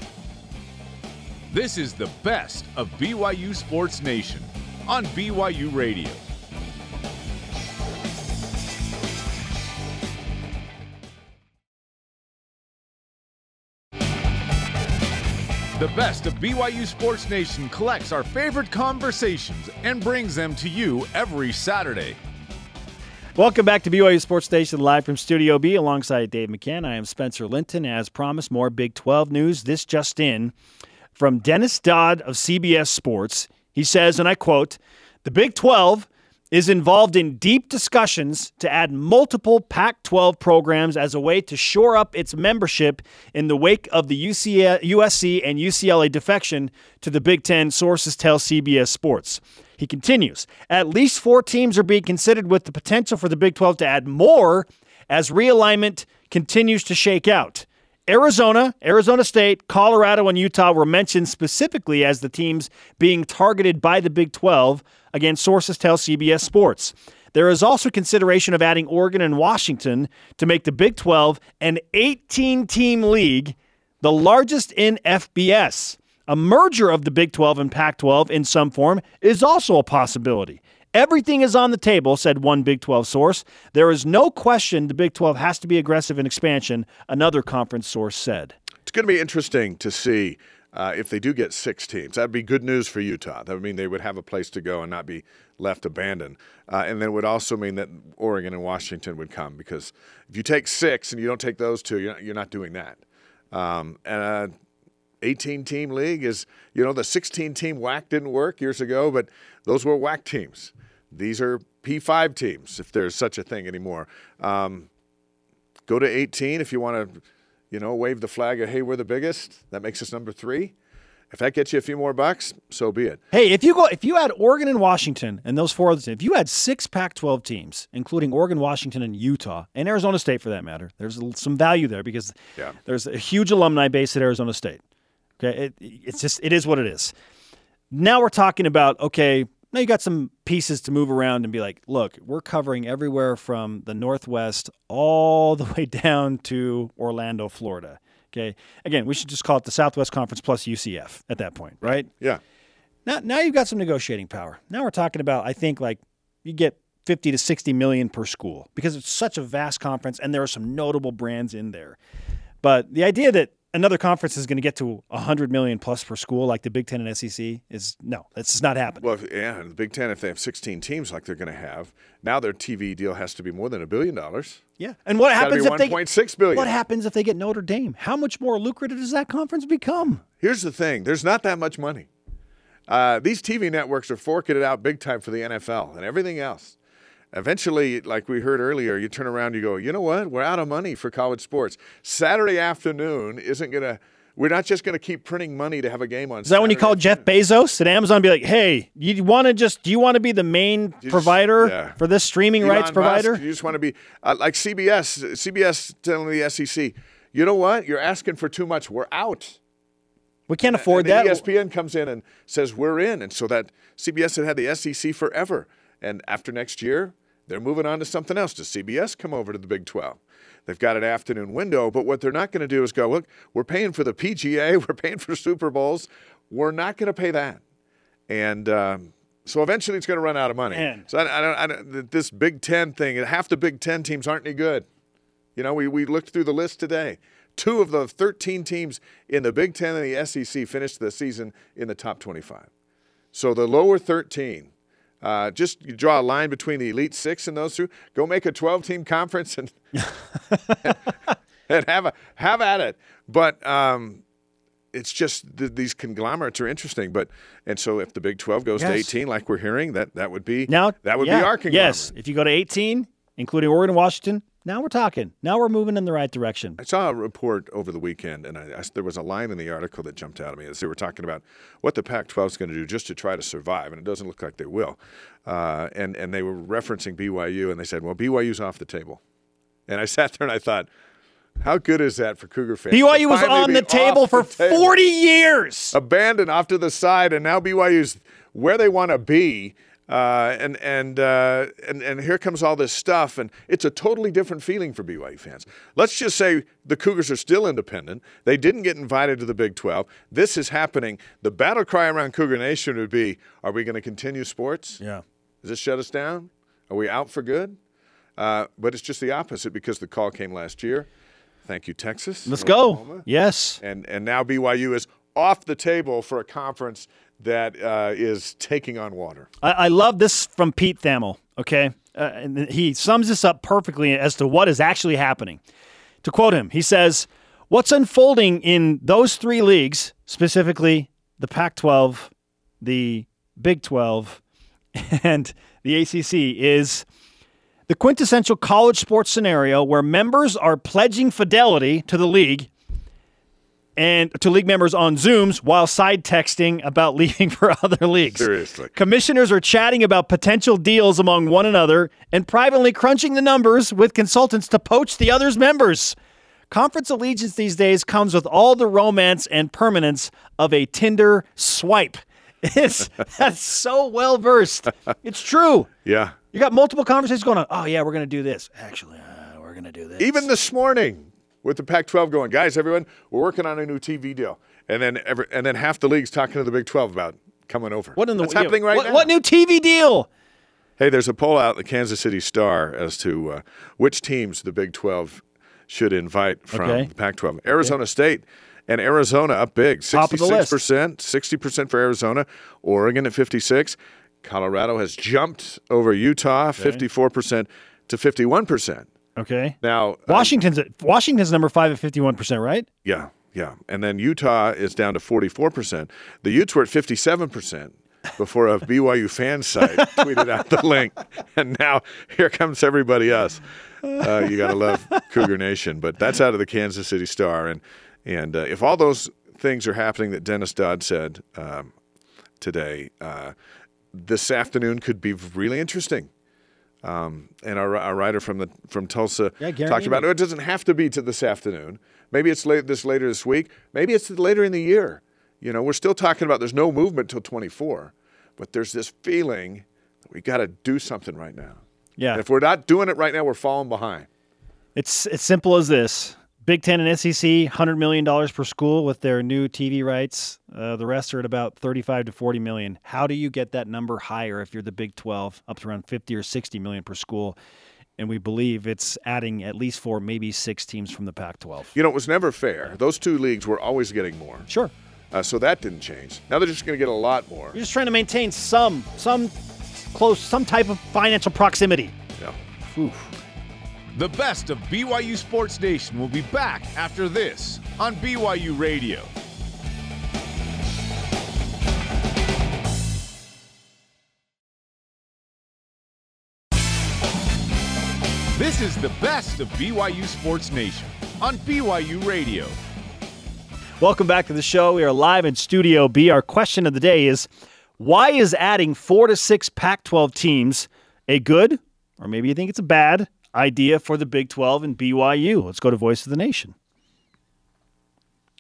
This is the best of B Y U Sports Nation on B Y U Radio. The best of B Y U Sports Nation collects our favorite conversations and brings them to you every Saturday. Welcome back to B Y U Sports Station live from Studio B alongside Dave McCann. I am Spencer Linton. As promised, more Big twelve news. This just in. From Dennis Dodd of C B S Sports, he says, and I quote, "The Big twelve is involved in deep discussions to add multiple Pac twelve programs as a way to shore up its membership in the wake of the U S C and U C L A defection to the Big Ten," sources tell C B S Sports. He continues, "At least four teams are being considered with the potential for the Big twelve to add more as realignment continues to shake out. Arizona, Arizona State, Colorado, and Utah were mentioned specifically as the teams being targeted by the Big twelve," again, sources tell C B S Sports. "There is also consideration of adding Oregon and Washington to make the Big twelve an eighteen-team league, the largest in F B S. A merger of the Big twelve and Pac twelve in some form is also a possibility. Everything is on the table," said one Big twelve source. "There is no question the Big twelve has to be aggressive in expansion," another conference source said. It's going to be interesting to see uh, if they do get six teams. That would be good news for Utah. That would mean they would have a place to go and not be left abandoned. Uh, and that would also mean that Oregon and Washington would come, because if you take six and you don't take those two, you're not, you're not doing that. Um, and uh, eighteen-team league is, you know, the sixteen-team W A C didn't work years ago, but those were W A C teams. These are P five teams, if there's such a thing anymore. Um, go to eighteen if you want to, you know, wave the flag of, hey, we're the biggest. That makes us number three. If that gets you a few more bucks, so be it. Hey, if you go, if you had Oregon and Washington and those four other teams, if you had six Pac twelve teams, including Oregon, Washington, and Utah, and Arizona State for that matter, there's some value there because yeah. there's a huge alumni base at Arizona State. Okay, it, it's just it is what it is. Now we're talking about, okay, now you got some pieces to move around and be like, look, we're covering everywhere from the Northwest all the way down to Orlando, Florida. Okay, again, we should just call it the Southwest Conference plus U C F at that point, right? Yeah. Now, now you've got some negotiating power. Now we're talking about, I think, like you get fifty to sixty million per school because it's such a vast conference and there are some notable brands in there. But the idea that another conference is going to get to one hundred million plus per school, like the Big Ten and S E C, is no, that's not happening. Well, yeah, the Big Ten, if they have sixteen teams like they're going to have, now their T V deal has to be more than a billion dollars. Yeah, and what it's happens if one. they one point six billion? What happens if they get Notre Dame? How much more lucrative does that conference become? Here's the thing: there's not that much money. Uh, these T V networks are forking it out big time for the N F L and everything else. Eventually, like we heard earlier, you turn around, you go, you know what? We're out of money for college sports. Saturday afternoon isn't going to – we're not just going to keep printing money to have a game on Saturday. Is that when you call Jeff Bezos at Amazon and be like, hey, you want to just – do you want to be the main just, provider yeah. for this streaming Elon rights Musk, provider? You just want to be uh, – like C B S, C B S telling the S E C, you know what? You're asking for too much. We're out. We can't afford and, and that. E S P N comes in and says we're in. And so that C B S had had the S E C forever. And after next year, they're moving on to something else. Does C B S come over to the Big twelve? They've got an afternoon window, but what they're not going to do is go, look, we're paying for the P G A, we're paying for Super Bowls. We're not going to pay that. And um, so eventually it's going to run out of money. Man. So I, I, don't, I don't, this Big Ten thing, half the Big Ten teams aren't any good. You know, we, we looked through the list today. Two of the thirteen teams in the Big Ten and the S E C finished the season in the top twenty-five. So the lower thirteen... Uh, just you draw a line between the Elite Six and those two. Go make a twelve-team conference and, and, and have a, have at it. But um, it's just th- these conglomerates are interesting. But and so if the Big twelve goes yes. to eighteen, like we're hearing, that, that would be now, that would yeah, be our conglomerate. Yes, if you go to eighteen, including Oregon, Washington, Now we're talking. Now we're moving in the right direction. I saw a report over the weekend, and I, I, there was a line in the article that jumped out at me as they were talking about what the Pac twelve is going to do just to try to survive, and it doesn't look like they will. Uh, and, and they were referencing B Y U, and they said, well, B Y U's off the table. And I sat there and I thought, how good is that for Cougar fans? B Y U was on the table for forty years. Abandoned, off to the side, and now B Y U's where they want to be. Uh, and and, uh, and and here comes all this stuff, and it's a totally different feeling for B Y U fans. Let's just say the Cougars are still independent. They didn't get invited to the Big twelve. This is happening. The battle cry around Cougar Nation would be, are we going to continue sports? Yeah. Does this shut us down? Are we out for good? Uh, but it's just the opposite because the call came last year. Thank you, Texas. Let's Oklahoma. Go. Yes. And, and now B Y U is off the table for a conference that uh, is taking on water. I, I love this from Pete Thamel, okay? Uh, and he sums this up perfectly as to what is actually happening. To quote him, he says, what's unfolding in those three leagues, specifically the Pac twelve, the Big twelve, and the A C C, is the quintessential college sports scenario where members are pledging fidelity to the league and to league members on Zooms while side texting about leaving for other leagues. Seriously. Commissioners are chatting about potential deals among one another and privately crunching the numbers with consultants to poach the other's members. Conference allegiance these days comes with all the romance and permanence of a Tinder swipe. It's, that's so well-versed. It's true. Yeah. You got multiple conversations going on. Oh, yeah, we're going to do this. Actually, uh, we're going to do this. Even this morning, with the Pac twelve going, guys, everyone, we're working on a new T V deal. And then every, and then half the league's talking to the Big twelve about coming over. What in the, That's you, happening right what, now. What new T V deal? Hey, there's a poll out in the Kansas City Star as to uh, which teams the Big twelve should invite from okay. the Pac twelve. Arizona okay. State and Arizona up big. sixty-six percent, sixty percent for Arizona. Oregon at fifty-six. Colorado has jumped over Utah, okay. fifty-four percent to fifty-one percent. Okay. Now Washington's um, at, Washington's number five at fifty-one percent, right? Yeah, yeah. And then Utah is down to forty-four percent. The Utes were at fifty-seven percent before a B Y U fan site tweeted out the link. And now here comes everybody else. Uh, you got to love Cougar Nation. But that's out of the Kansas City Star. And, and uh, if all those things are happening that Dennis Dodd said um, today, uh, this afternoon could be really interesting. Um, and our, our writer from the from Tulsa yeah, talked about it. It doesn't have to be to this afternoon. Maybe it's late this later this week. Maybe it's later in the year. You know, we're still talking about there's no movement till twenty-four, but there's this feeling that we got to do something right now. Yeah. And if we're not doing it right now, we're falling behind. It's as simple as this: Big Ten and S E C, one hundred million dollars per school with their new T V rights. Uh, the rest are at about thirty-five to forty million dollars. How do you get that number higher if you're the Big twelve, up to around fifty or sixty million dollars per school? And we believe it's adding at least four, maybe six teams from the Pac twelve. You know, it was never fair. Those two leagues were always getting more. Sure. Uh, so that didn't change. Now they're just going to get a lot more. You're just trying to maintain some, some close, some type of financial proximity. Yeah. Oof. The best of B Y U Sports Nation will be back after this on B Y U Radio. This is the best of B Y U Sports Nation on B Y U Radio. Welcome back to the show. We are live in Studio B. Our question of the day is, why is adding four to six Pac twelve teams a good, or maybe you think it's a bad, idea for the Big twelve and B Y U? Let's go to Voice of the Nation.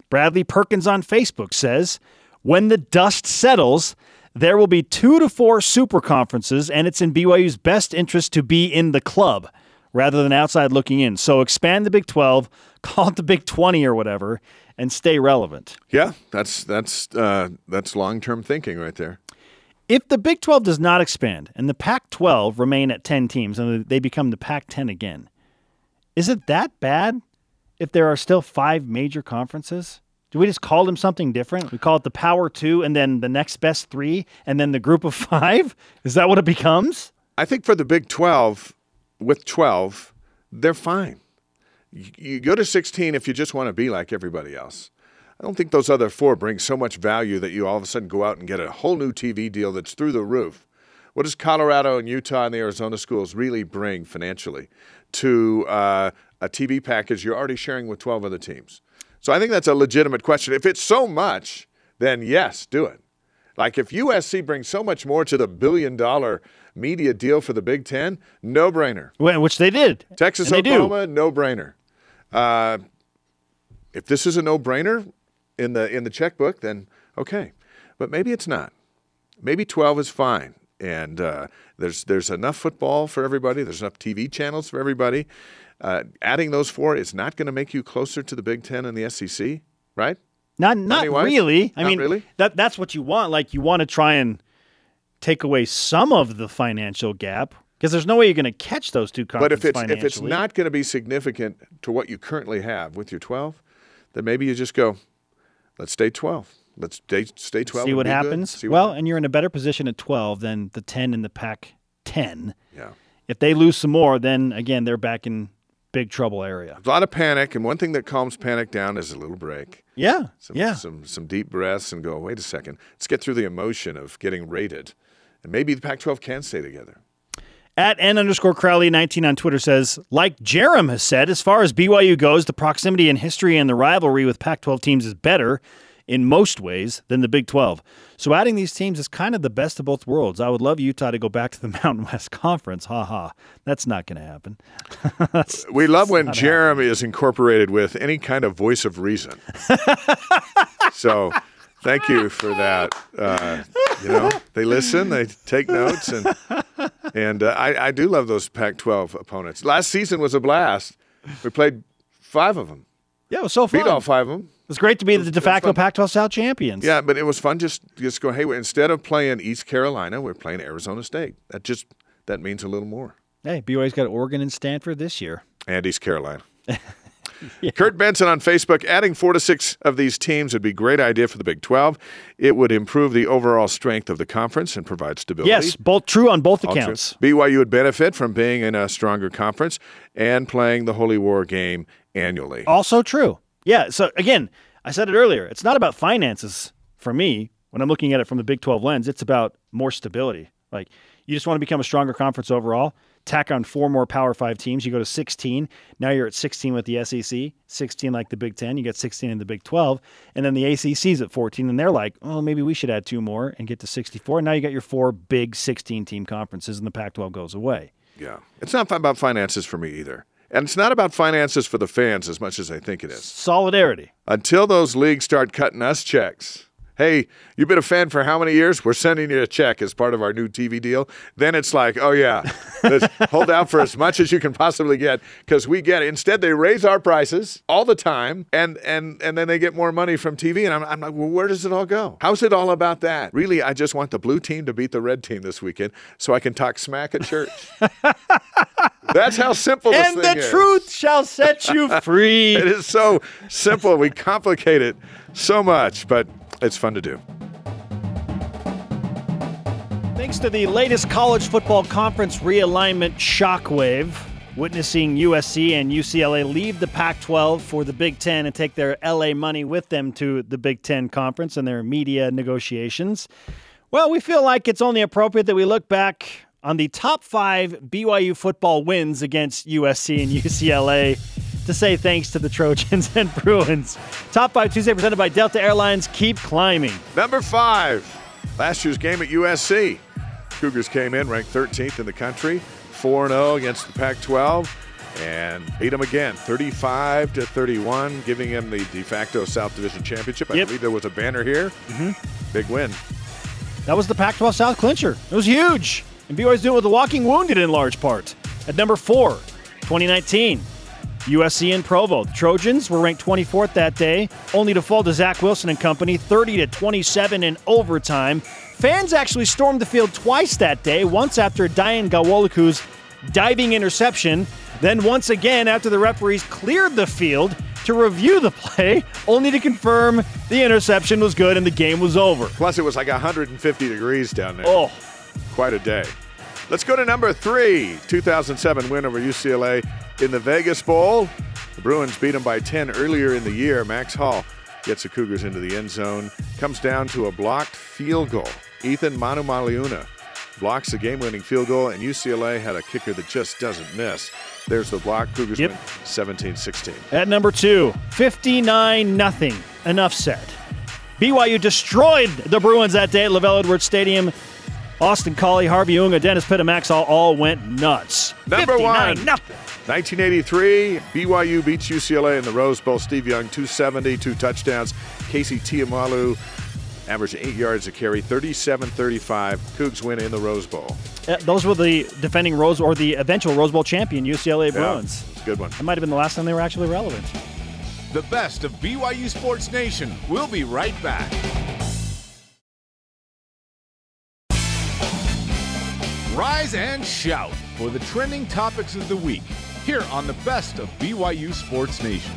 Bradley Perkins on Facebook says, when the dust settles, there will be two to four super conferences, and it's in B Y U's best interest to be in the club rather than outside looking in. So expand the Big twelve, call it the Big twenty or whatever, and stay relevant. Yeah, that's that's uh, that's long-term thinking right there. If the Big twelve does not expand and the Pac twelve remain at ten teams and they become the Pac ten again, is it that bad if there are still five major conferences? Do we just call them something different? We call it the Power Two and then the next best three and then the group of five? Is that what it becomes? I think for the Big twelve, with twelve, they're fine. You go to sixteen if you just want to be like everybody else. I don't think those other four bring so much value that you all of a sudden go out and get a whole new T V deal that's through the roof. What does Colorado and Utah and the Arizona schools really bring financially to uh, a T V package you're already sharing with twelve other teams? So I think that's a legitimate question. If it's so much, then yes, do it. Like if U S C brings so much more to the billion-dollar media deal for the Big Ten, no-brainer. Which they did. Texas, and Oklahoma, no-brainer. Uh, if this is a no-brainer in the in the checkbook, then okay. But maybe it's not. Maybe twelve is fine. And uh, there's there's enough football for everybody. There's enough T V channels for everybody. Uh, adding those four is not going to make you closer to the Big Ten and the S E C, right? Not not Money-wise? really. I not mean, really? that that's what you want. Like you want to try and take away some of the financial gap because there's no way you're going to catch those two conferences financially. But if it's if it's not going to be significant to what you currently have with your twelve, then maybe you just go, let's stay twelve. Let's stay, stay twelve. See what happens. See what well, happens. And you're in a better position at twelve than the ten in the Pac ten. Yeah. If they lose some more, then, again, they're back in big trouble area. A lot of panic, and one thing that calms panic down is a little break. Yeah, some, yeah. Some, some deep breaths and go, wait a second. Let's get through the emotion of getting rated. And maybe the Pac twelve can stay together. At N underscore Crowley nineteen on Twitter says, like Jerem has said, as far as B Y U goes, the proximity and history and the rivalry with Pac twelve teams is better in most ways than the Big twelve. So adding these teams is kind of the best of both worlds. I would love Utah to go back to the Mountain West Conference. Ha ha. That's not going to happen. that's, we that's love when Jeremy is incorporated with any kind of voice of reason. So thank you for that. Uh, you know, they listen, they take notes, and and uh, I, I do love those Pac twelve opponents. Last season was a blast. We played five of them. Yeah, it was so fun. Beat all five of them. It was great to be the de facto Pac twelve South champions. Yeah, but it was fun just just go, hey, instead of playing East Carolina, we're playing Arizona State. That just that means a little more. Hey, B Y U's got Oregon and Stanford this year. And East Carolina. Yeah. Kurt Benson on Facebook, adding four to six of these teams would be a great idea for the Big twelve. It would improve the overall strength of the conference and provide stability. Yes, both true on both All accounts. True. B Y U would benefit from being in a stronger conference and playing the Holy War game annually. Also true. Yeah, so again, I said it earlier. It's not about finances for me when I'm looking at it from the Big twelve lens. It's about more stability. Like, you just want to become a stronger conference overall, tack on four more Power five teams. You go to sixteen. Now you're at sixteen with the S E C, sixteen like the Big ten. You get sixteen in the Big twelve. And then the A C C's at fourteen, and they're like, oh, maybe we should add two more and get to sixty-four. And now you got your four big sixteen-team conferences, and the Pac twelve goes away. Yeah. It's not about finances for me either. And it's not about finances for the fans as much as I think it is. Solidarity. Until those leagues start cutting us checks. Hey, you've been a fan for how many years? We're sending you a check as part of our new T V deal. Then it's like, oh, yeah, let's hold out for as much as you can possibly get because we get it. Instead, they raise our prices all the time, and and, and then they get more money from T V. And I'm, I'm like, well, where does it all go? How's it all about that? Really, I just want the blue team to beat the red team this weekend so I can talk smack at church. That's how simple this and thing is. And the truth shall set you free. It is so simple. We complicate it so much, but it's fun to do. Thanks to the latest college football conference realignment shockwave, witnessing U S C and U C L A leave the Pac twelve for the Big Ten and take their L A money with them to the Big Ten conference and their media negotiations. Well, we feel like it's only appropriate that we look back on the top five B Y U football wins against U S C and U C L A to say thanks to the Trojans and Bruins. Top five Tuesday presented by Delta Airlines. Keep climbing. Number five, last year's game at U S C. Cougars came in ranked thirteenth in the country, four and oh against the Pac twelve, and beat them again, thirty-five to thirty-one, giving them the de facto South Division Championship. I yep. believe there was a banner here. Mm-hmm. Big win. That was the Pac twelve South clincher. It was huge. And B Y U's doing it with the walking wounded in large part. At number four, twenty nineteen, U S C in Provo. The Trojans were ranked twenty-fourth that day, only to fall to Zach Wilson and company, thirty to twenty-seven in overtime. Fans actually stormed the field twice that day, once after Dian Gawoliku's diving interception, then once again after the referees cleared the field to review the play, only to confirm the interception was good and the game was over. Plus, it was like one hundred fifty degrees down there. Oh. Quite a day. Let's go to number three. two thousand seven win over U C L A in the Vegas Bowl. The Bruins beat them by ten earlier in the year. Max Hall gets the Cougars into the end zone. Comes down to a blocked field goal. Ethan Manumaleuna blocks the game-winning field goal, and U C L A had a kicker that just doesn't miss. There's the block. Cougars yep. win seventeen sixteen. At number two, fifty-nine nothing. Enough said. B Y U destroyed the Bruins that day at Lavelle Edwards Stadium. Austin Collie, Harvey Unga, Dennis Pitta, Maxall all went nuts. Number one. Nothing. nineteen eighty-three, B Y U beats U C L A in the Rose Bowl. Steve Young, two seventy, two touchdowns. Casey Tiumalu averaged eight yards a carry, thirty-seven thirty-five. Cougs win in the Rose Bowl. Uh, those were the defending Rose or the eventual Rose Bowl champion, U C L A Bruins. Yeah, good one. That might have been the last time they were actually relevant. The best of B Y U Sports Nation. We'll be right back. Rise and shout for the trending topics of the week here on the best of B Y U Sports Nation.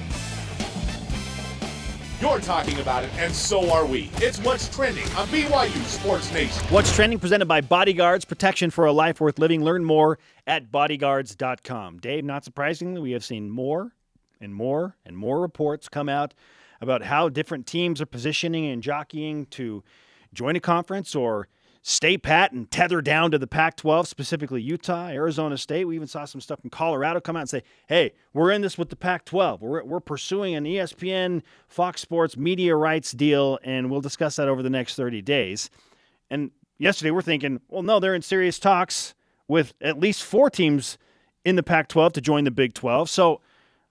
You're talking about it, and so are we. It's What's Trending on B Y U Sports Nation. What's Trending, presented by Bodyguards, protection for a life worth living. Learn more at bodyguards dot com. Dave, not surprisingly, we have seen more and more and more reports come out about how different teams are positioning and jockeying to join a conference or stay pat and tether down to the Pac twelve, specifically Utah, Arizona State. We even saw some stuff from Colorado come out and say, hey, we're in this with the Pac twelve. We're, we're pursuing an E S P N, Fox Sports, media rights deal, and we'll discuss that over the next thirty days. And yesterday we're thinking, well, no, they're in serious talks with at least four teams in the Pac twelve to join the Big twelve. So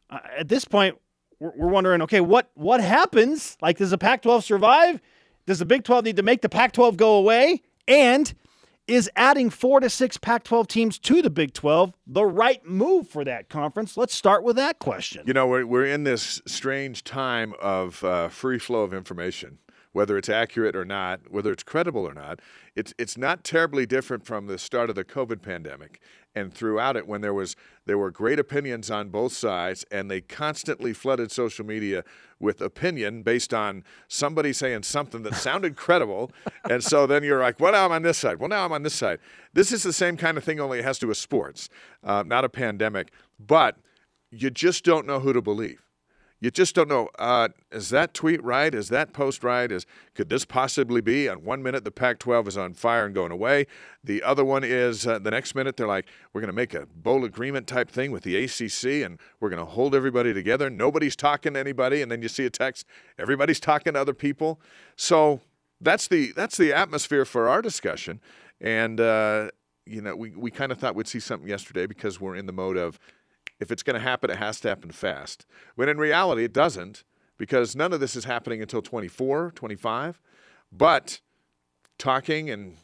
uh, at this point, we're, we're wondering, okay, what, what happens? Like, does the Pac twelve survive? Does the Big twelve need to make the Pac twelve go away? And is adding four to six Pac twelve teams to the Big twelve the right move for that conference? Let's start with that question. You know, we're, we're in this strange time of uh, free flow of information, whether it's accurate or not, whether it's credible or not. It's it's not terribly different from the start of the COVID pandemic and throughout it, when there was there were great opinions on both sides, and they constantly flooded social media with opinion based on somebody saying something that sounded credible. And so then you're like, well, now I'm on this side. Well, now I'm on this side. This is the same kind of thing, only it has to do with sports, uh, not a pandemic. But you just don't know who to believe. You just don't know, uh, is that tweet right? Is that post right? Is could this possibly be? On one minute, the Pac twelve is on fire and going away. The other one is uh, the next minute, they're like, we're going to make a bowl agreement type thing with the A C C, and we're going to hold everybody together. Nobody's talking to anybody. And then you see a text, everybody's talking to other people. So that's the that's the atmosphere for our discussion. And, uh, you know, we, we kind of thought we'd see something yesterday because we're in the mode of, if it's going to happen, it has to happen fast. When in reality, it doesn't, because none of this is happening until twenty-four, twenty-five. But talking and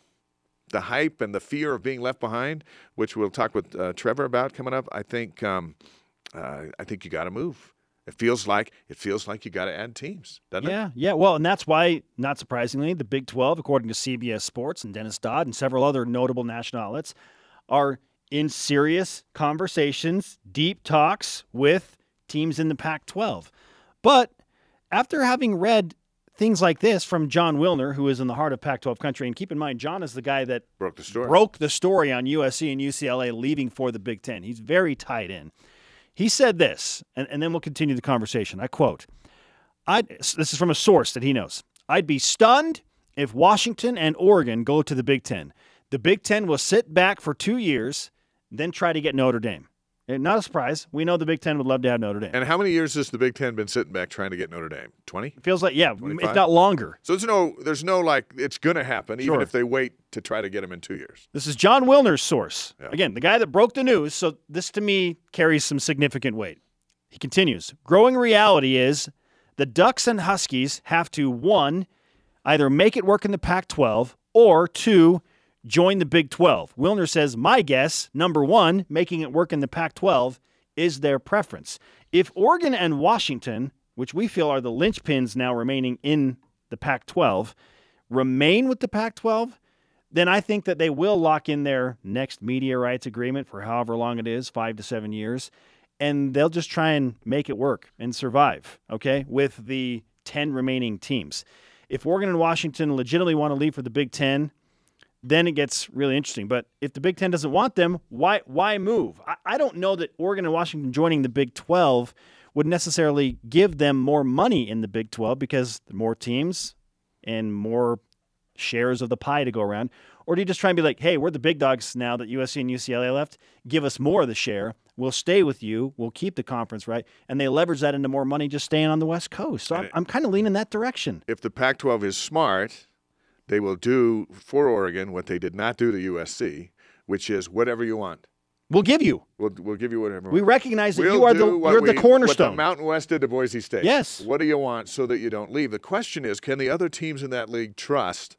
the hype and the fear of being left behind, which we'll talk with uh, Trevor about coming up, I think um, uh, I think you got to move. It feels like it feels like you got to add teams, doesn't yeah, it? Yeah, yeah. Well, and that's why, not surprisingly, the Big twelve, according to C B S Sports and Dennis Dodd and several other notable national outlets, are in serious conversations, deep talks with teams in the Pac twelve. But after having read things like this from John Wilner, who is in the heart of Pac twelve country, and keep in mind, John is the guy that broke the story, broke the story on U S C and U C L A leaving for the Big Ten. He's very tied in. He said this, and, and then we'll continue the conversation. I quote, "I'd." This is from a source that he knows. "I'd be stunned if Washington and Oregon go to the Big Ten. The Big Ten will sit back for two years then try to get Notre Dame." And not a surprise. We know the Big Ten would love to have Notre Dame. And how many years has the Big Ten been sitting back trying to get Notre Dame? twenty? It feels like, yeah, twenty-five? If not longer. So there's no, there's no like, it's going to happen, sure, even if they wait to try to get them in two years. This is John Wilner's source. Yeah. Again, the guy that broke the news, so this to me carries some significant weight. He continues, "Growing reality is the Ducks and Huskies have to, one, either make it work in the Pac twelve, or two, join the Big twelve. Wilner says, my guess, number one, making it work in the Pac twelve is their preference. If Oregon and Washington, which we feel are the linchpins now remaining in the Pac twelve, remain with the Pac twelve, then I think that they will lock in their next media rights agreement for however long it is, five to seven years, and they'll just try and make it work and survive, okay, with the ten remaining teams. If Oregon and Washington legitimately want to leave for the Big Ten, then it gets really interesting. But if the Big Ten doesn't want them, why why move? I, I don't know that Oregon and Washington joining the Big twelve would necessarily give them more money in the Big twelve because more teams and more shares of the pie to go around. Or do you just try and be like, hey, we're the big dogs now that U S C and U C L A left. Give us more of the share. We'll stay with you. We'll keep the conference, right? And they leverage that into more money just staying on the West Coast. So I'm, I'm kind of leaning that direction. If the Pac twelve is smart, they will do for Oregon what they did not do to U S C, which is whatever you want. We'll give you. We'll, we'll give you whatever. We recognize that we'll you are the, you're we, the cornerstone. What the Mountain West did to Boise State. Yes. What do you want so that you don't leave? The question is, can the other teams in that league trust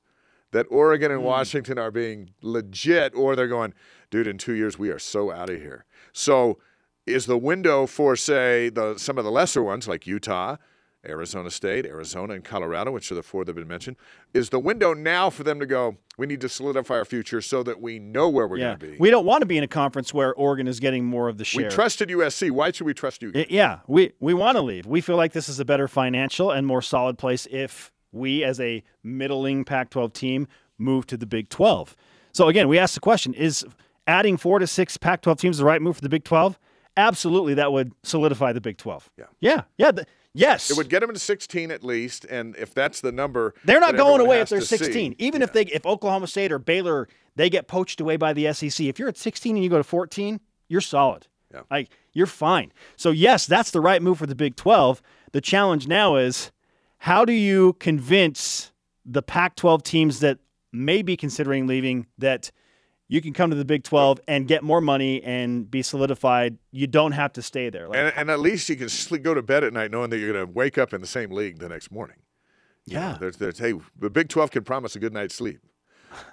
that Oregon and mm. Washington are being legit, or they're going, dude, in two years we are so out of here. So is the window for, say, the some of the lesser ones like Utah, Arizona State, Arizona, and Colorado, which are the four that have been mentioned, is the window now for them to go, we need to solidify our future so that we know where we're yeah. going to be. We don't want to be in a conference where Oregon is getting more of the share. We trusted U S C. Why should we trust you? It, yeah, we, we want to leave. We feel like this is a better financial and more solid place if we, as a middling Pac twelve team, move to the Big twelve. So, again, we asked the question, is adding four to six Pac twelve teams the right move for the Big twelve? Absolutely, that would solidify the Big twelve. Yeah. Yeah, yeah. The, Yes. It would get them to sixteen at least, and if that's the number, they're not going away if they're sixteen. See. Even yeah. if they, if Oklahoma State or Baylor, they get poached away by the S E C. If you're at sixteen and you go to fourteen, you're solid. Yeah. Like, you're fine. So, yes, that's the right move for the Big twelve. The challenge now is, how do you convince the Pac twelve teams that may be considering leaving that you can come to the Big twelve and get more money and be solidified. You don't have to stay there. Like, and, and at least you can sleep, go to bed at night knowing that you're going to wake up in the same league the next morning. You yeah. know, there's, there's, hey, the Big twelve can promise a good night's sleep.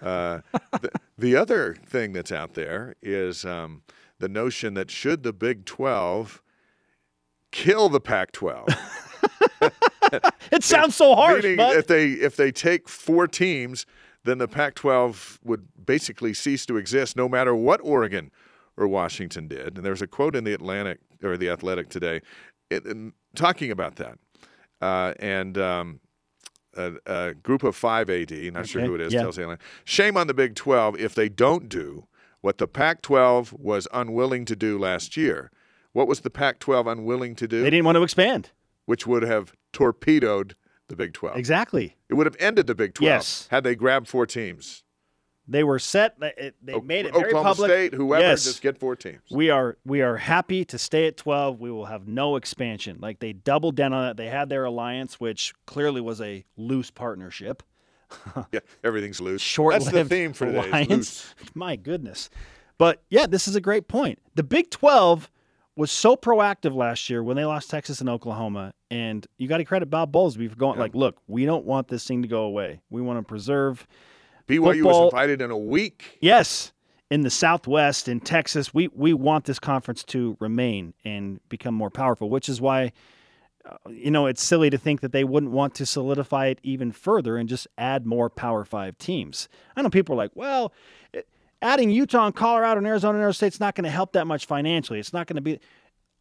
Uh, the, the other thing that's out there is um, the notion that should the Big twelve kill the Pac twelve? It sounds if, so harsh, meaning but... if they if they take four teams, then the Pac twelve would basically cease to exist no matter what Oregon or Washington did. And there's a quote in the Atlantic or the Athletic today it, in, talking about that. Uh, and um, a, a group of five A D, not okay. sure who it is, yeah. tells the Atlantic, shame on the Big twelve if they don't do what the Pac twelve was unwilling to do last year. What was the Pac twelve unwilling to do? They didn't want to expand. Which would have torpedoed the Big twelve. Exactly. It would have ended the Big twelve yes. had they grabbed four teams. They were set. They made it very Oklahoma public. Oklahoma State, whoever, yes. just get four teams. We are we are happy to stay at twelve. We will have no expansion. Like, they doubled down on that. They had their alliance, which clearly was a loose partnership. Yeah, everything's loose. Short-lived That's the theme for today, alliance. Loose. My goodness. But, yeah, this is a great point. The Big twelve was so proactive last year when they lost Texas and Oklahoma, and you got to credit Bob Bowlesby for going, yeah. like, look, we don't want this thing to go away. We want to preserve B Y U football. Was invited in a week. Yes, in the Southwest, in Texas. We we want this conference to remain and become more powerful, which is why, uh, you know, it's silly to think that they wouldn't want to solidify it even further and just add more Power Five teams. I know people are like, well... It, adding Utah and Colorado and Arizona and Arizona State's not going to help that much financially. It's not going to be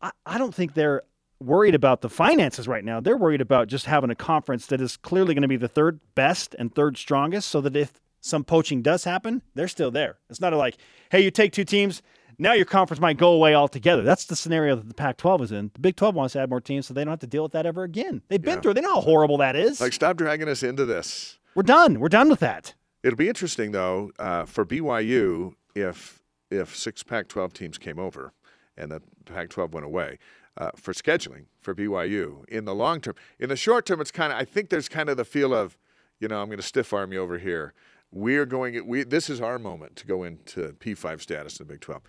I, I don't think they're worried about the finances right now. They're worried about just having a conference that is clearly going to be the third best and third strongest so that if some poaching does happen, they're still there. It's not like, hey, you take two teams, now your conference might go away altogether. That's the scenario that the Pac twelve is in. The Big twelve wants to add more teams so they don't have to deal with that ever again. They've been yeah. through it. They know how horrible that is. Like, stop dragging us into this. We're done. We're done with that. It'll be interesting, though, uh, for B Y U if if six Pac twelve teams came over and the Pac twelve went away uh, for scheduling for B Y U in the long term. In the short term, it's kind of I think there's kind of the feel of, you know, I'm going to stiff arm you over here. We're going we this is our moment to go into P five status in the Big twelve.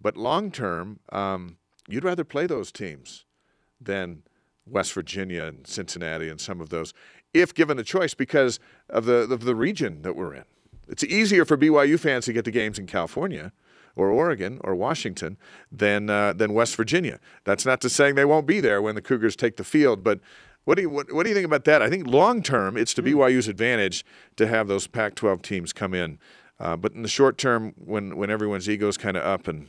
But long term, um, you'd rather play those teams than West Virginia and Cincinnati and some of those. If given a choice, because of the of the region that we're in. It's easier for B Y U fans to get to games in California or Oregon or Washington than uh, than West Virginia. That's not to say they won't be there when the Cougars take the field, but what do you what, what do you think about that? I think long term it's to B Y U's advantage to have those Pac twelve teams come in, uh, but in the short term, when when everyone's ego's kind of up and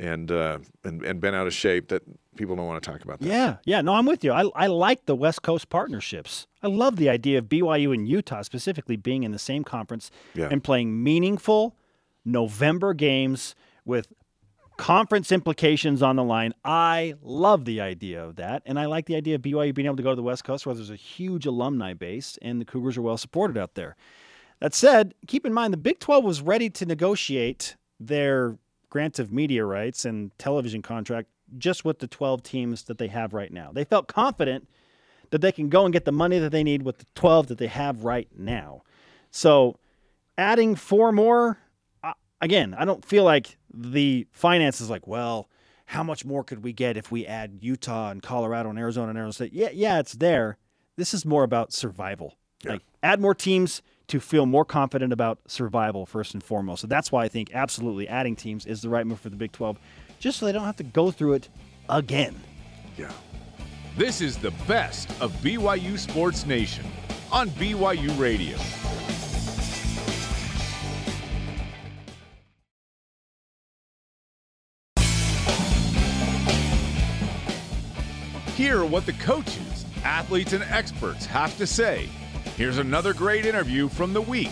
and uh, and and bent out of shape, that people don't want to talk about that. Yeah, yeah, no, I'm with you. I I like the West Coast partnerships. I love the idea of B Y U and Utah specifically being in the same conference yeah. and playing meaningful November games with conference implications on the line. I love the idea of that, and I like the idea of B Y U being able to go to the West Coast where there's a huge alumni base and the Cougars are well supported out there. That said, keep in mind the Big twelve was ready to negotiate their grant of media rights and television contract just with the twelve teams that they have right now. They felt confident that they can go and get the money that they need with the twelve that they have right now. So adding four more, again, I don't feel like the finance is like, well, how much more could we get if we add Utah and Colorado and Arizona and Arizona State? Yeah, yeah, it's there. This is more about survival. Yeah. Like, add more teams to feel more confident about survival first and foremost. So that's why I think absolutely adding teams is the right move for the Big twelve, just so they don't have to go through it again. Yeah. This is the best of B Y U Sports Nation on B Y U Radio. Hear what the coaches, athletes, and experts have to say. Here's another great interview from the week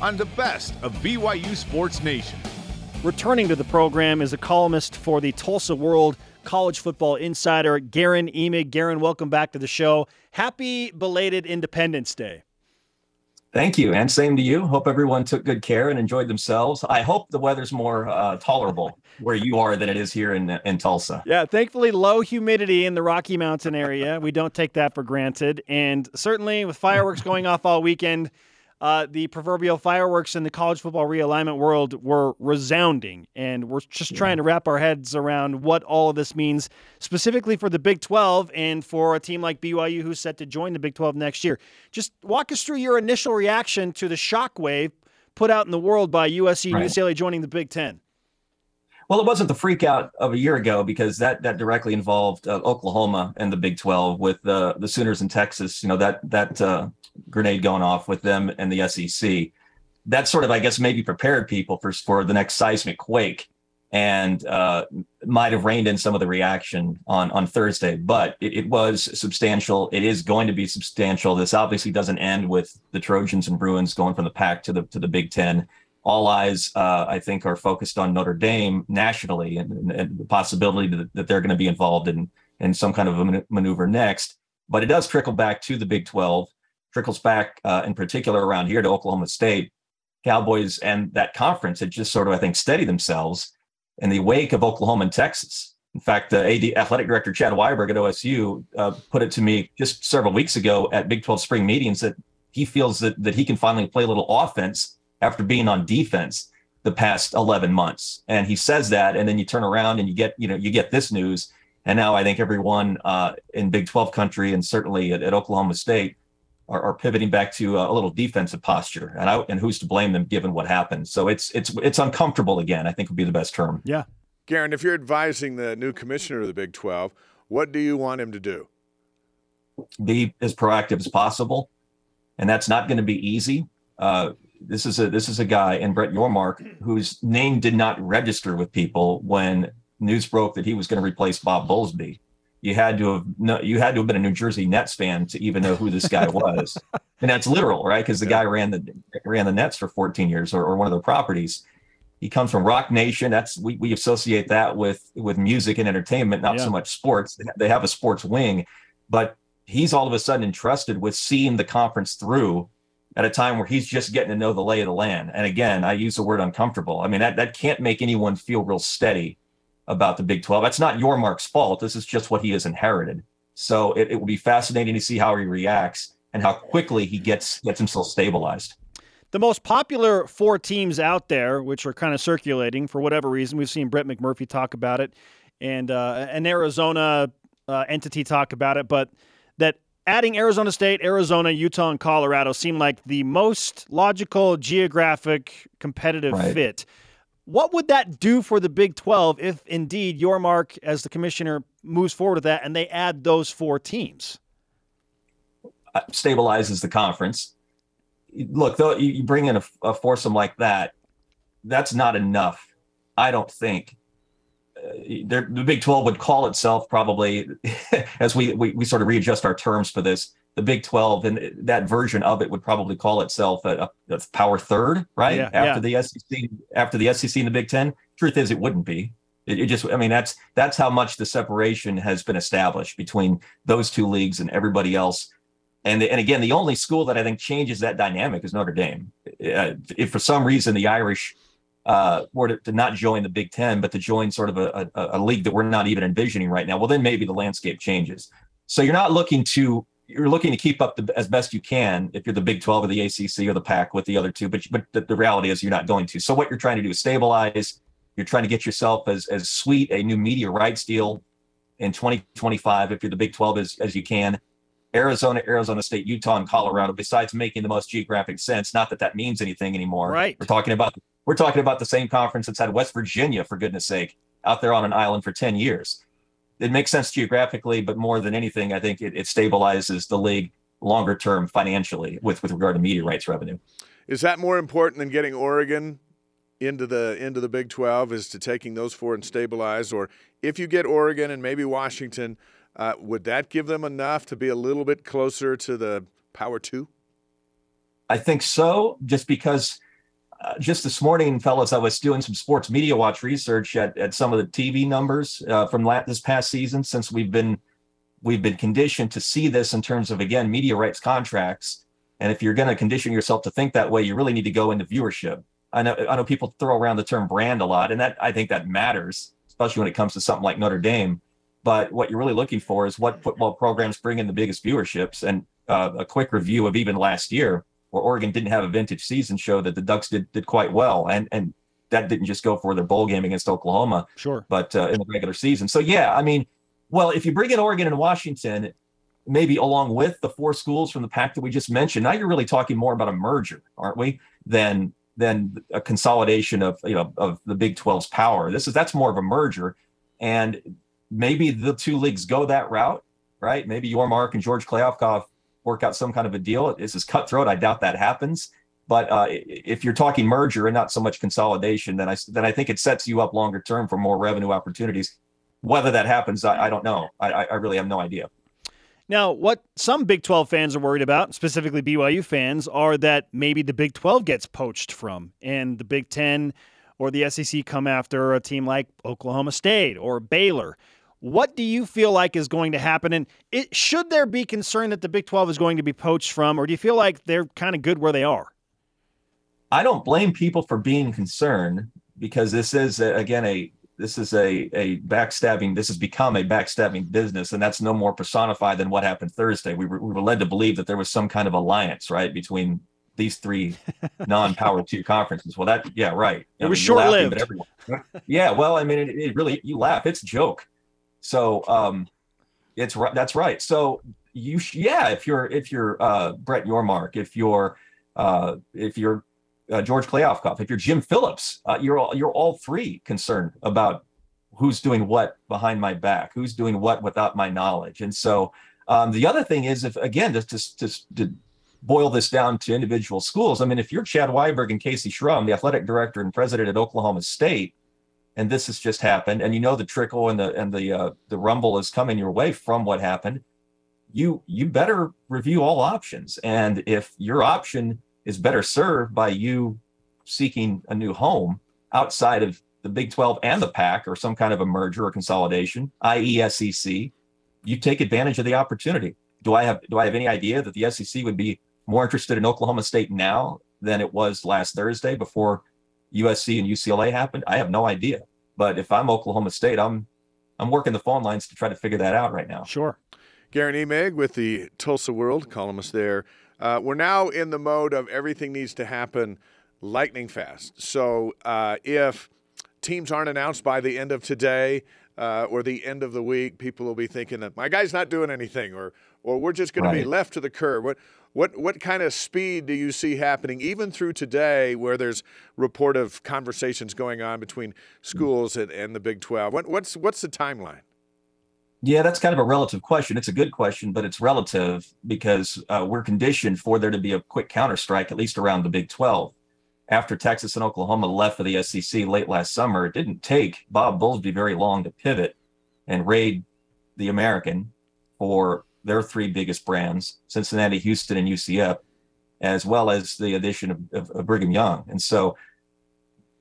on the best of B Y U Sports Nation. Returning to the program is a columnist for the Tulsa World, College Football Insider, Garen Emig. Garen, welcome back to the show. Happy belated Independence Day. Thank you, and same to you. Hope everyone took good care and enjoyed themselves. I hope the weather's more uh, tolerable where you are than it is here in in Tulsa. Yeah, thankfully low humidity in the Rocky Mountain area. We don't take that for granted. And certainly with fireworks going off all weekend, uh, the proverbial fireworks in the college football realignment world were resounding. And we're just yeah. trying to wrap our heads around what all of this means, specifically for the Big twelve and for a team like B Y U who's set to join the Big twelve next year. Just walk us through your initial reaction to the shockwave put out in the world by U S C and right. U C L A joining the Big Ten. Well, it wasn't the freak out of a year ago because that that directly involved uh, Oklahoma and the Big twelve with uh, the Sooners in Texas, you know, that that uh, grenade going off with them and the S E C. That sort of, I guess, maybe prepared people for, for the next seismic quake and uh, might have reined in some of the reaction on, on Thursday. But it, it was substantial. It is going to be substantial. This obviously doesn't end with the Trojans and Bruins going from the Pac to the to the Big Ten. All eyes, uh, I think, are focused on Notre Dame nationally and, and the possibility that, that they're going to be involved in, in some kind of a maneuver next. But it does trickle back to the Big twelve, trickles back uh, in particular around here to Oklahoma State. Cowboys and that conference had just sort of, I think, steadied themselves in the wake of Oklahoma and Texas. In fact, the A D athletic director, Chad Weiberg at O S U, uh, put it to me just several weeks ago at Big twelve spring meetings that he feels that, that he can finally play a little offense after being on defense the past eleven months. And he says that, and then you turn around and you get, you know, you get this news. And now I think everyone uh, in Big twelve country and certainly at, at Oklahoma State are, are pivoting back to a little defensive posture. And I, and who's to blame them given what happened? So it's it's it's uncomfortable again, I think would be the best term. Yeah. Garen, if you're advising the new commissioner of the Big twelve, what do you want him to do? Be as proactive as possible. And that's not going to be easy. Uh, This is a this is a guy in Brett Yormark whose name did not register with people when news broke that he was going to replace Bob Bowlesby. You had to have no, you had to have been a New Jersey Nets fan to even know who this guy was, and that's literal, right? Because the yeah. guy ran the ran the Nets for fourteen years or, or one of their properties. He comes from Rock Nation. That's we we associate that with with music and entertainment, not yeah. so much sports. They have a sports wing, but he's all of a sudden entrusted with seeing the conference through at a time where he's just getting to know the lay of the land. And again, I use the word uncomfortable. I mean, that, that can't make anyone feel real steady about the Big twelve. That's not Yormark's fault. This is just what he has inherited. So it, it will be fascinating to see how he reacts and how quickly he gets gets himself stabilized. The most popular four teams out there, which are kind of circulating for whatever reason, we've seen Brett McMurphy talk about it and uh, an Arizona uh, entity talk about it, but that adding Arizona State, Arizona, Utah, and Colorado seem like the most logical, geographic, competitive right. fit. What would that do for the Big twelve if, indeed, Yormark, as the commissioner, moves forward with that and they add those four teams? Stabilizes the conference. Look, though, you bring in a, a foursome like that, that's not enough, I don't think. The Big twelve would call itself probably, as we, we we sort of readjust our terms for this, the Big twelve and that version of it would probably call itself a, a power third, right? Yeah, after yeah. the S E C, after the S E C and the Big Ten. Truth is, it wouldn't be. It, it just, I mean, that's that's how much the separation has been established between those two leagues and everybody else. And and again, the only school that I think changes that dynamic is Notre Dame. uh, if for some reason the Irish uh, were to, to not join the Big Ten, but to join sort of a, a, a league that we're not even envisioning right now, well, then maybe the landscape changes. So you're not looking to, you're looking to keep up the, as best you can if you're the Big twelve or the A C C or the Pac with the other two, but, but the, the reality is you're not going to. So what you're trying to do is stabilize. You're trying to get yourself as, as sweet a new media rights deal in twenty twenty-five, if you're the Big twelve, as, as you can. Arizona, Arizona State, Utah, and Colorado, besides making the most geographic sense, not that that means anything anymore. Right. We're talking about we're talking about the same conference that's had West Virginia, for goodness sake, out there on an island for ten years. It makes sense geographically, but more than anything, I think it, it stabilizes the league longer term financially with, with regard to media rights revenue. Is that more important than getting Oregon into the into the Big twelve, is to taking those four and stabilize? Or if you get Oregon and maybe Washington, uh, would that give them enough to be a little bit closer to the Power Two? I think so, just because uh, just this morning, fellas, I was doing some sports media watch research at, at some of the T V numbers uh, from la- this past season, since we've been we've been conditioned to see this in terms of, again, media rights contracts. And if you're going to condition yourself to think that way, you really need to go into viewership. I know I know people throw around the term brand a lot, and that I think that matters, especially when it comes to something like Notre Dame. But what you're really looking for is what football programs bring in the biggest viewerships. And uh, a quick review of even last year, where Oregon didn't have a vintage season, show that the Ducks did did quite well, and and that didn't just go for their bowl game against Oklahoma, sure, but uh, in the regular season. So yeah, I mean, well, if you bring in Oregon and Washington, maybe along with the four schools from the pack that we just mentioned, now you're really talking more about a merger, aren't we? Than than a consolidation of, you know, of the Big twelve's power. This is, that's more of a merger, and maybe the two leagues go that route, right? Maybe Yormark and George Klafkoff work out some kind of a deal. This is cutthroat. I doubt that happens. But uh, if you're talking merger and not so much consolidation, then I, then I think it sets you up longer term for more revenue opportunities. Whether that happens, I, I don't know. I, I really have no idea. Now, what some Big twelve fans are worried about, specifically B Y U fans, are that maybe the Big twelve gets poached from, and the Big Ten or the S E C come after a team like Oklahoma State or Baylor. What do you feel like is going to happen? And it, should there be concern that the Big twelve is going to be poached from, or do you feel like they're kind of good where they are? I don't blame people for being concerned, because this is, again, a This is a, a backstabbing, this has become a backstabbing business, and that's no more personified than what happened Thursday. We were, we were led to believe that there was some kind of alliance, right, between these three non-power two conferences. Well, that, yeah, right. It I was mean, short-lived. Laughing, everyone, yeah, well, I mean, it, it really, you laugh, it's a joke. So um, it's that's right. So you, yeah, if you're, if you're uh, Brett Yormark, if you're, uh, if you're, Uh, George Klafkoff, if you're Jim Phillips, uh, you're all, you're all three concerned about who's doing what behind my back, who's doing what without my knowledge. And so um, the other thing is, if again, just to, to, to boil this down to individual schools, I mean, if you're Chad Weiberg and Casey Schrum, the athletic director and president at Oklahoma State, and this has just happened, and you know the trickle and the and the uh, the rumble is coming your way from what happened, you you better review all options. And if your option is better served by you seeking a new home outside of the Big twelve and the Pac, or some kind of a merger or consolidation, that is. S E C, you take advantage of the opportunity. Do I have do I have any idea that the S E C would be more interested in Oklahoma State now than it was last Thursday before U S C and U C L A happened? I have no idea. But if I'm Oklahoma State, I'm I'm working the phone lines to try to figure that out right now. Sure. Garen Emig with the Tulsa World, columnist there. Uh, we're now in the mode of everything needs to happen lightning fast. So uh, if teams aren't announced by the end of today uh, or the end of the week, people will be thinking that my guy's not doing anything, or or we're just going right. to be left to the curb. What what what kind of speed do you see happening even through today, where there's report of conversations going on between schools and, and the Big twelve? What what's what's the timeline? Yeah, that's kind of a relative question. It's a good question, but it's relative, because uh, we're conditioned for there to be a quick counterstrike, at least around the Big twelve. After Texas and Oklahoma left for the S E C late last summer, it didn't take Bob Bowlesby very long to pivot and raid the American for their three biggest brands, Cincinnati, Houston, and U C F, as well as the addition of, of, of Brigham Young. And so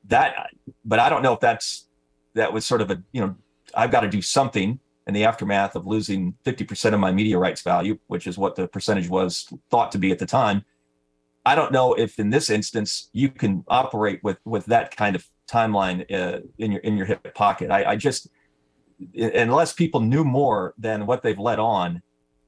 that, but I don't know if that's, that was sort of a, you know, I've got to do something in the aftermath of losing fifty percent of my media rights value, which is what the percentage was thought to be at the time. I don't know if in this instance you can operate with with that kind of timeline uh, in your in your hip pocket. I, I just unless people knew more than what they've let on,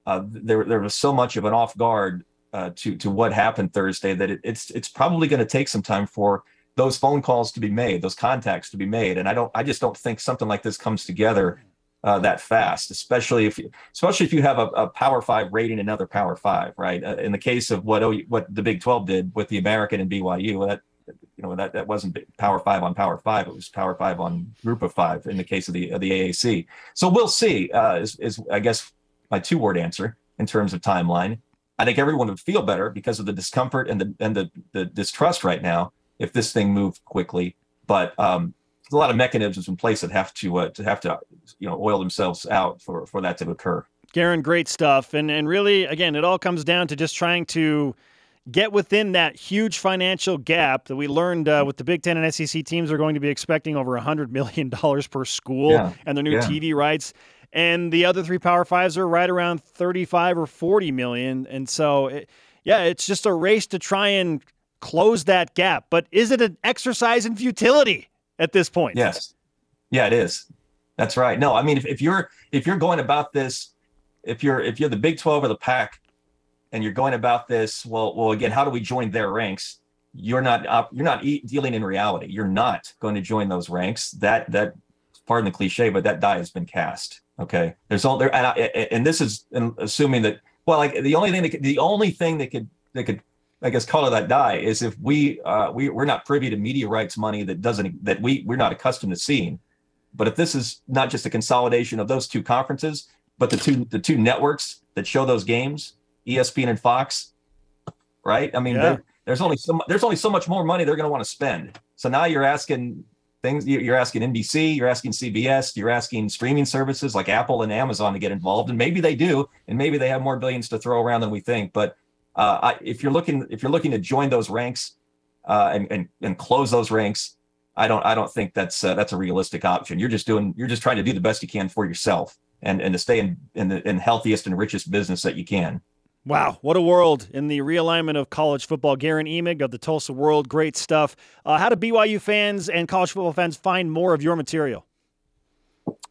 uh, there there was so much of an off guard uh, to to what happened Thursday that it, it's it's probably going to take some time for those phone calls to be made, those contacts to be made, and I don't I just don't think something like this comes together uh, that fast, especially if you, especially if you have a, a Power Five rating another Power Five, right? Uh, in the case of what what the Big twelve did with the American and B Y U, that you know that, that wasn't Power Five on Power Five, it was Power Five on Group of Five. In the case of the of the A A C, so we'll see. Uh, is is I guess my two word answer in terms of timeline. I think everyone would feel better because of the discomfort and the and the the distrust right now if this thing moved quickly, but um, there's a lot of mechanisms in place that have to uh, to have to you know oil themselves out for, for that to occur. Garen, great stuff, and and really again, it all comes down to just trying to get within that huge financial gap that we learned uh, with the Big Ten and S E C teams are going to be expecting over one hundred million dollars per school yeah. and their new yeah. T V rights, and the other three Power Fives are right around thirty-five or forty million, and so it, yeah, it's just a race to try and close that gap. But is it an exercise in futility at this point? Yes. Yeah, it is. That's right. No, I mean, if, if you're if you're going about this, if you're if you're the Big twelve or the Pac, and you're going about this, well, well, again, how do we join their ranks? You're not uh, you're not e- dealing in reality. You're not going to join those ranks. That that, pardon the cliche, but that die has been cast. Okay. There's all there, and I, and this is assuming that. Well, like the only thing that could, the only thing that could that could. I guess color that die is if we uh, we we're not privy to media rights money that doesn't that we we're not accustomed to seeing. But if this is not just a consolidation of those two conferences, but the two the two networks that show those games, E S P N and Fox, right? I mean, yeah. there's only so there's only so much more money they're going to want to spend. So now you're asking things. You're asking N B C, you're asking C B S, you're asking streaming services like Apple and Amazon to get involved, and maybe they do, and maybe they have more billions to throw around than we think, but. Uh, I, if you're looking, if you're looking to join those ranks uh, and, and and close those ranks, I don't, I don't think that's uh, that's a realistic option. You're just doing, you're just trying to do the best you can for yourself and, and to stay in in the in healthiest and richest business that you can. Wow, what a world in the realignment of college football. Garen Emig of the Tulsa World, great stuff. Uh, how do B Y U fans and college football fans find more of your material?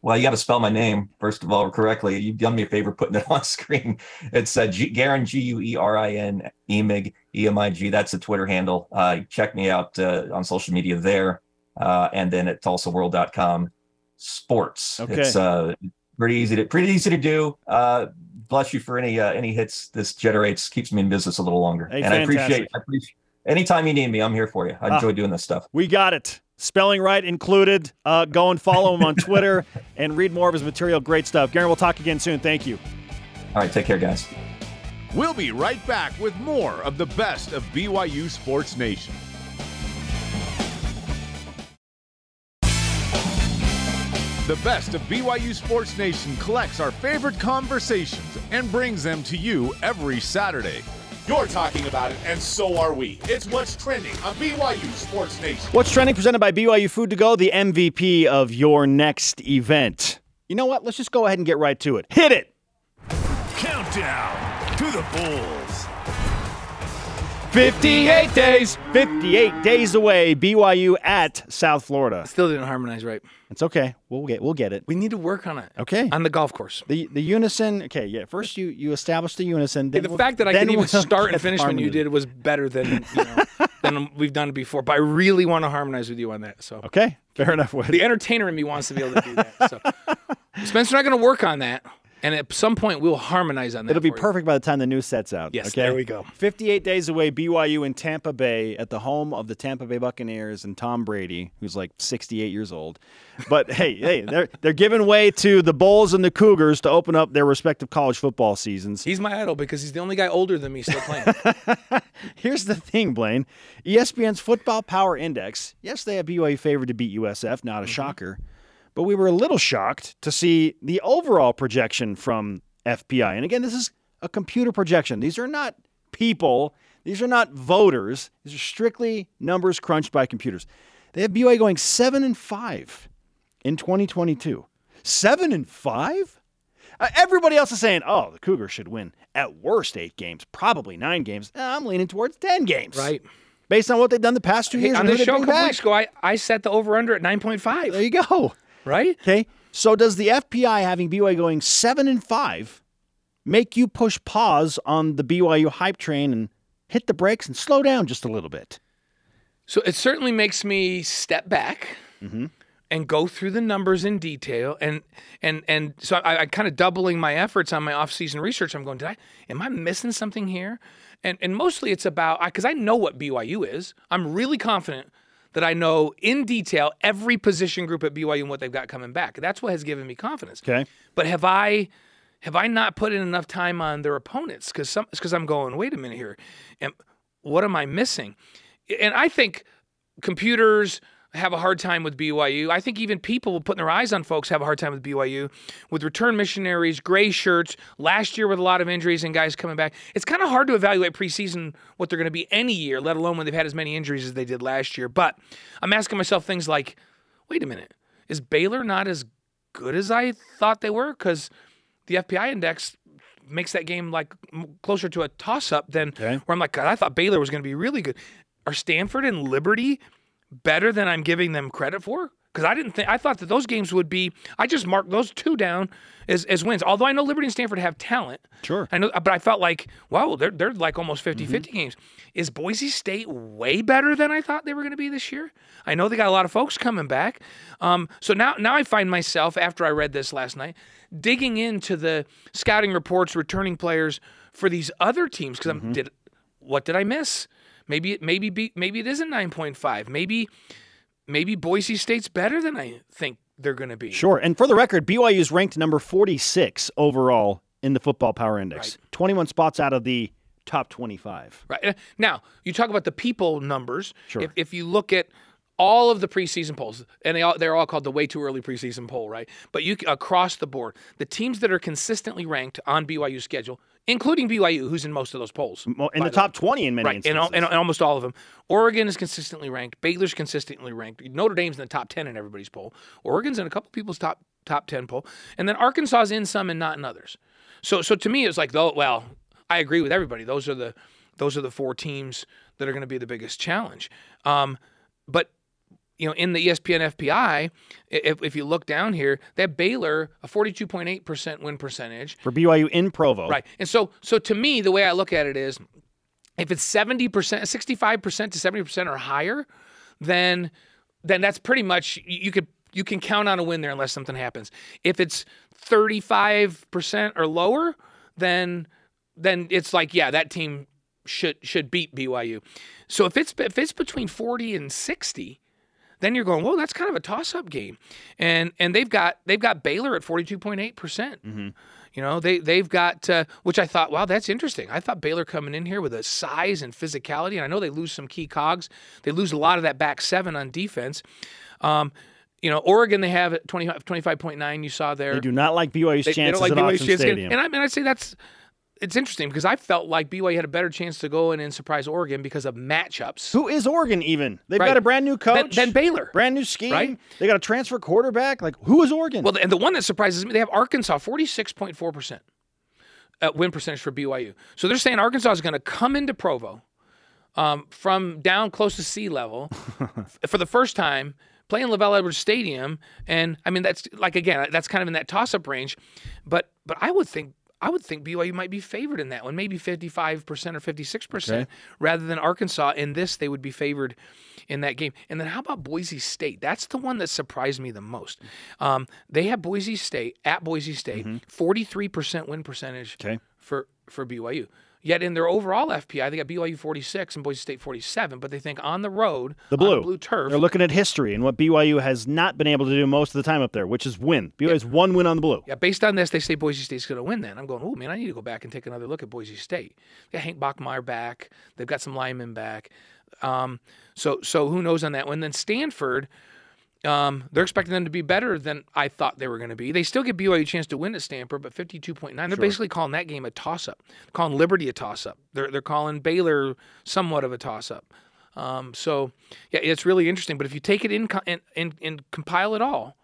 Well, you got to spell my name, first of all, correctly. You've done me a favor putting it on screen. It's uh, G- Garen, G U E R I N, Emig, E M I G. That's the Twitter handle. Uh, check me out uh, on social media there. Uh, and then at Tulsa World dot com sports. Okay. It's uh, pretty easy to pretty easy to do. Uh, bless you for any uh, any hits this generates. Keeps me in business a little longer. Hey, and I appreciate, I appreciate anytime you need me, I'm here for you. I ah, enjoy doing this stuff. We got it. Spelling right included. Uh, go and follow him on Twitter and read more of his material. Great stuff. Garen, we'll talk again soon. Thank you. All right. Take care, guys. We'll be right back with more of the best of B Y U Sports Nation. The best of B Y U Sports Nation collects our favorite conversations and brings them to you every Saturday. You're talking about it, and so are we. It's What's Trending on B Y U Sports Nation. What's Trending, presented by B Y U Food to Go, the M V P of your next event. You know what? Let's just go ahead and get right to it. Hit it! Countdown to the Bulls. fifty-eight days. fifty-eight days away, B Y U at South Florida. I still didn't harmonize right. It's okay. We'll get we'll get it. We need to work on it. Okay. On the golf course. The the unison. Okay, yeah. First you, you establish the unison. Then the we'll, fact that I can even we'll start and finish when you did was better than you know, than we've done before. But I really want to harmonize with you on that. So okay, fair enough. With the entertainer in me wants to be able to do that. So Spencer and I are going to work on that. And at some point, we'll harmonize on that. It'll be perfect by the time the news sets out. Yes, okay? There we go. fifty-eight days away, B Y U in Tampa Bay at the home of the Tampa Bay Buccaneers and Tom Brady, who's like sixty-eight years old. But, hey, hey, they're they're giving way to the Bulls and the Cougars to open up their respective college football seasons. He's my idol because he's the only guy older than me still playing. Here's the thing, Blaine. E S P N's Football Power Index, yes, they have B Y U favored to beat U S F, not a mm-hmm. shocker. But we were a little shocked to see the overall projection from F P I. And again, this is a computer projection. These are not people. These are not voters. These are strictly numbers crunched by computers. They have B Y U going seven and five in twenty twenty-two. Seven and five? Uh, everybody else is saying, oh, the Cougars should win at worst eight games, probably nine games. Uh, I'm leaning towards ten games. Right. Based on what they've done the past two years. Hey, on the show a couple weeks ago, I, I set the over-under at nine point five. There you go. Right? Okay. So does the F P I having B Y U going seven and five make you push pause on the B Y U hype train and hit the brakes and slow down just a little bit? So it certainly makes me step back mm-hmm. and go through the numbers in detail. And and and so I, I'm kind of doubling my efforts on my off-season research. I'm going, Did I, am I missing something here? And and mostly it's about, because I know what B Y U is. I'm really confident that I know in detail every position group at B Y U and what they've got coming back. That's what has given me confidence. Okay. But have I have I not put in enough time on their opponents? Because I'm going, wait a minute here. And what am I missing? And I think computers have a hard time with B Y U. I think even people putting their eyes on folks have a hard time with B Y U. With return missionaries, gray shirts, last year with a lot of injuries and guys coming back, it's kind of hard to evaluate preseason what they're going to be any year, let alone when they've had as many injuries as they did last year. But I'm asking myself things like, wait a minute, is Baylor not as good as I thought they were? Because the F P I index makes that game like closer to a toss-up than okay. where I'm like, God, I thought Baylor was going to be really good. Are Stanford and Liberty better than I'm giving them credit for? Because I didn't think I thought that those games would be. I just marked those two down as, as wins. Although I know Liberty and Stanford have talent, sure. I know, but I felt like wow, they're they're like almost fifty-fifty mm-hmm. games. Is Boise State way better than I thought they were going to be this year? I know they got a lot of folks coming back. Um, so now now I find myself after I read this last night digging into the scouting reports, returning players for these other teams because mm-hmm. I'm did what did I miss? Maybe it maybe be, maybe it isn't nine point five. Maybe maybe Boise State's better than I think they're going to be. Sure. And for the record, B Y U is ranked number forty-six overall in the Football Power Index. Right. twenty-one spots out of the top twenty-five. Right. Now, you talk about the people numbers. Sure. If, if you look at all of the preseason polls, and they all, they're all called the way too early preseason poll, right? But you across the board, the teams that are consistently ranked on B Y U's schedule, including B Y U, who's in most of those polls. In the top twenty in many right. instances. In, in, in almost all of them. Oregon is consistently ranked. Baylor's consistently ranked. Notre Dame's in the top ten in everybody's poll. Oregon's in a couple people's top top ten poll. And then Arkansas's in some and not in others. So so to me, it's like, though, well, I agree with everybody. Those are the those are the four teams that are going to be the biggest challenge. Um, but you know, in the E S P N F P I, if, if you look down here, they have Baylor, a forty-two point eight percent win percentage. For B Y U in Provo. Right. And so so to me, the way I look at it is, if it's seventy percent, sixty-five percent to seventy percent or higher, then then that's pretty much, you could you can count on a win there unless something happens. If it's thirty-five percent or lower, then then it's like, yeah, that team should should beat B Y U. So if it's if it's between forty and sixty, then you're going, whoa, that's kind of a toss-up game, and and they've got they've got Baylor at forty-two point eight percent. Mm-hmm. You know, they they've got uh, which I thought, wow, that's interesting. I thought Baylor coming in here with a size and physicality, and I know they lose some key cogs. They lose a lot of that back seven on defense. Um, you know, Oregon they have at twenty-five point nine. You saw there. They do not like B Y U's they, chances they don't like at Austin Stadium, and I mean I'd say that's. It's interesting because I felt like B Y U had a better chance to go in and surprise Oregon because of matchups. Who is Oregon even? They've right. got a brand new coach. Then Baylor. Brand new scheme. Right? They got a transfer quarterback. Like, who is Oregon? Well, and the one that surprises me, they have Arkansas, forty-six point four percent uh, win percentage for B Y U. So they're saying Arkansas is going to come into Provo um, from down close to sea level for the first time, playing Lavelle Edwards Stadium. And, I mean, that's like, again, that's kind of in that toss-up range. But, but I would think I would think B Y U might be favored in that one, maybe fifty-five percent or fifty-six percent, okay. rather than Arkansas. In this, they would be favored in that game. And then how about Boise State? That's the one that surprised me the most. Um, they have Boise State, at Boise State, mm-hmm. forty-three percent win percentage okay. for, for B Y U. Yet in their overall F P I, they got B Y U forty-six and Boise State forty-seven, but they think on the road, the blue, on the blue turf. They're looking at history and what B Y U has not been able to do most of the time up there, which is win. B Y U's yeah. one win on the blue. Yeah, based on this, they say Boise State's going to win then. I'm going, oh, man, I need to go back and take another look at Boise State. They got Hank Bachmeier back. They've got some linemen back. Um, so so who knows on that one. Then Stanford, um, they're expecting them to be better than I thought they were going to be. They still give B Y U a chance to win at Stanford, but fifty-two point nine. They're sure. basically calling that game a toss-up. They're calling Liberty a toss-up. They're they're calling Baylor somewhat of a toss-up. Um, so, yeah, it's really interesting. But if you take it in and in, in, in compile it all,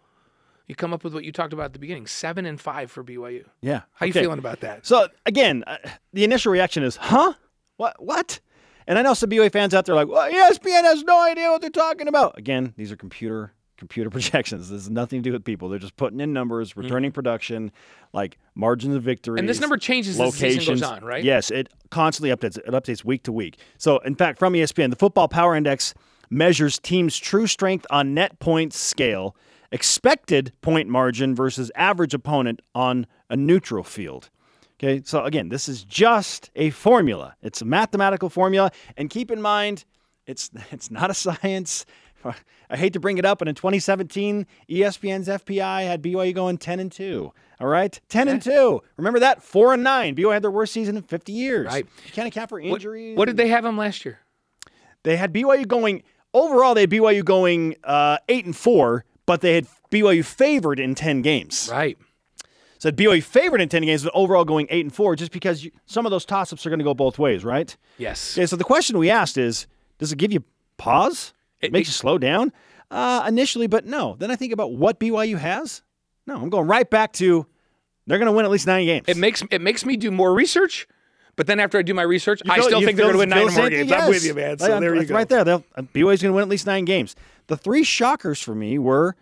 You come up with what you talked about at the beginning, seven and five for B Y U. Yeah. How okay. you feeling about that? So, again, uh, the initial reaction is, huh? What? What? And I know some B Y U fans out there are like, well, E S P N has no idea what they're talking about. Again, these are computer computer projections. This has nothing to do with people. They're just putting in numbers, returning mm-hmm. production, like margins of victory. And this number changes locations. As the season goes on, right? Yes, it constantly updates. It updates week to week. So, in fact, from E S P N, the Football Power Index measures teams' true strength on net points scale, expected point margin versus average opponent on a neutral field. Okay, so again, this is just a formula. It's a mathematical formula, and keep in mind, it's it's not a science. I hate to bring it up, but in twenty seventeen, E S P N's F P I had B Y U going ten and two. All right, ten and two. Remember that? Four and nine. B Y U had their worst season in fifty years. Right. You can't account for injuries. What, what did they have them last year? They had B Y U going overall. They had B Y U going uh, eight and four, but they had B Y U favored in ten games. Right. So B Y U favored in ten games, but overall going eight and four, just because you, some of those toss-ups are going to go both ways, right? Yes. Okay, so the question we asked is, does it give you pause? It, it makes you slow down? Uh, initially, but no. Then I think about what B Y U has. No, I'm going right back to they're going to win at least nine games. It makes it makes me do more research, but then after I do my research, feel, I still think feel, they're going to win nine more games. Yes. I'm with you, man. So I, there you go. Right there. B Y U's going to win at least nine games. The three shockers for me were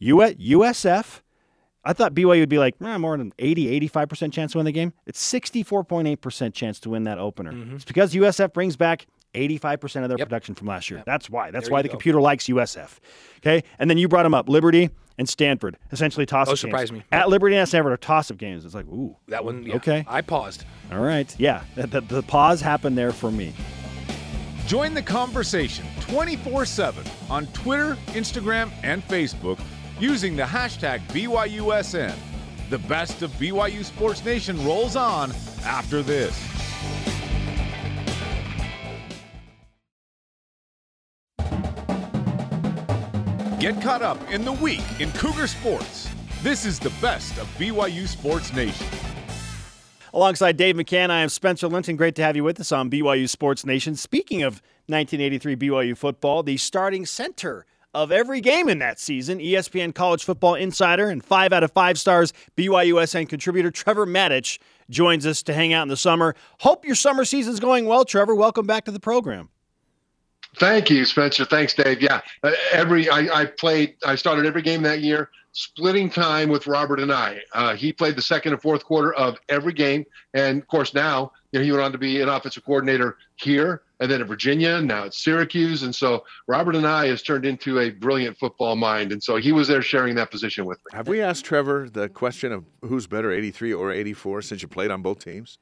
U S F. I thought B Y U would be like, eh, more than eighty, eighty-five percent chance to win the game. It's sixty-four point eight percent chance to win that opener. Mm-hmm. It's because U S F brings back eighty-five percent of their yep. production from last year. Yep. That's why. That's there why the go. computer likes U S F. Okay? And then you brought them up, Liberty and Stanford, essentially toss-up games. Oh, surprised games. me. At Liberty and at Stanford are toss-up games. It's like, ooh. That one, yeah. Okay. I paused. All right. Yeah. The, the, the pause happened there for me. Join the conversation twenty-four seven on Twitter, Instagram, and Facebook using the hashtag B Y U S N. The best of B Y U Sports Nation rolls on after this. Get caught up in the week in Cougar sports. This is the best of B Y U Sports Nation. Alongside Dave McCann, I am Spencer Linton. Great to have you with us on B Y U Sports Nation. Speaking of nineteen eighty-three B Y U football, the starting center of every game in that season, E S P N College Football Insider and five out of five stars B Y U S N contributor Trevor Maddich joins us to hang out in the summer. Hope your summer season's going well, Trevor. Welcome back to the program. Thank you, Spencer. Thanks, Dave. Yeah, uh, every I, I played. I started every game that year, splitting time with Robert and I. Uh, he played the second and fourth quarter of every game, and of course now you know, he went on to be an offensive coordinator here, and then at Virginia, now at Syracuse. And so Robert and I has turned into a brilliant football mind. And so he was there sharing that position with me. Have we asked Trevor the question of who's better, eighty-three or eighty-four, since you played on both teams?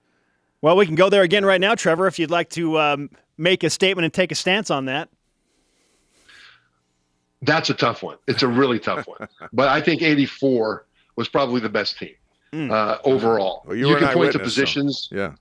Well, we can go there again right now, Trevor, if you'd like to um, make a statement and take a stance on that. That's a tough one. It's a really tough one. But I think eighty-four was probably the best team mm. uh, overall. Well, you you can point to positions. So. Yeah.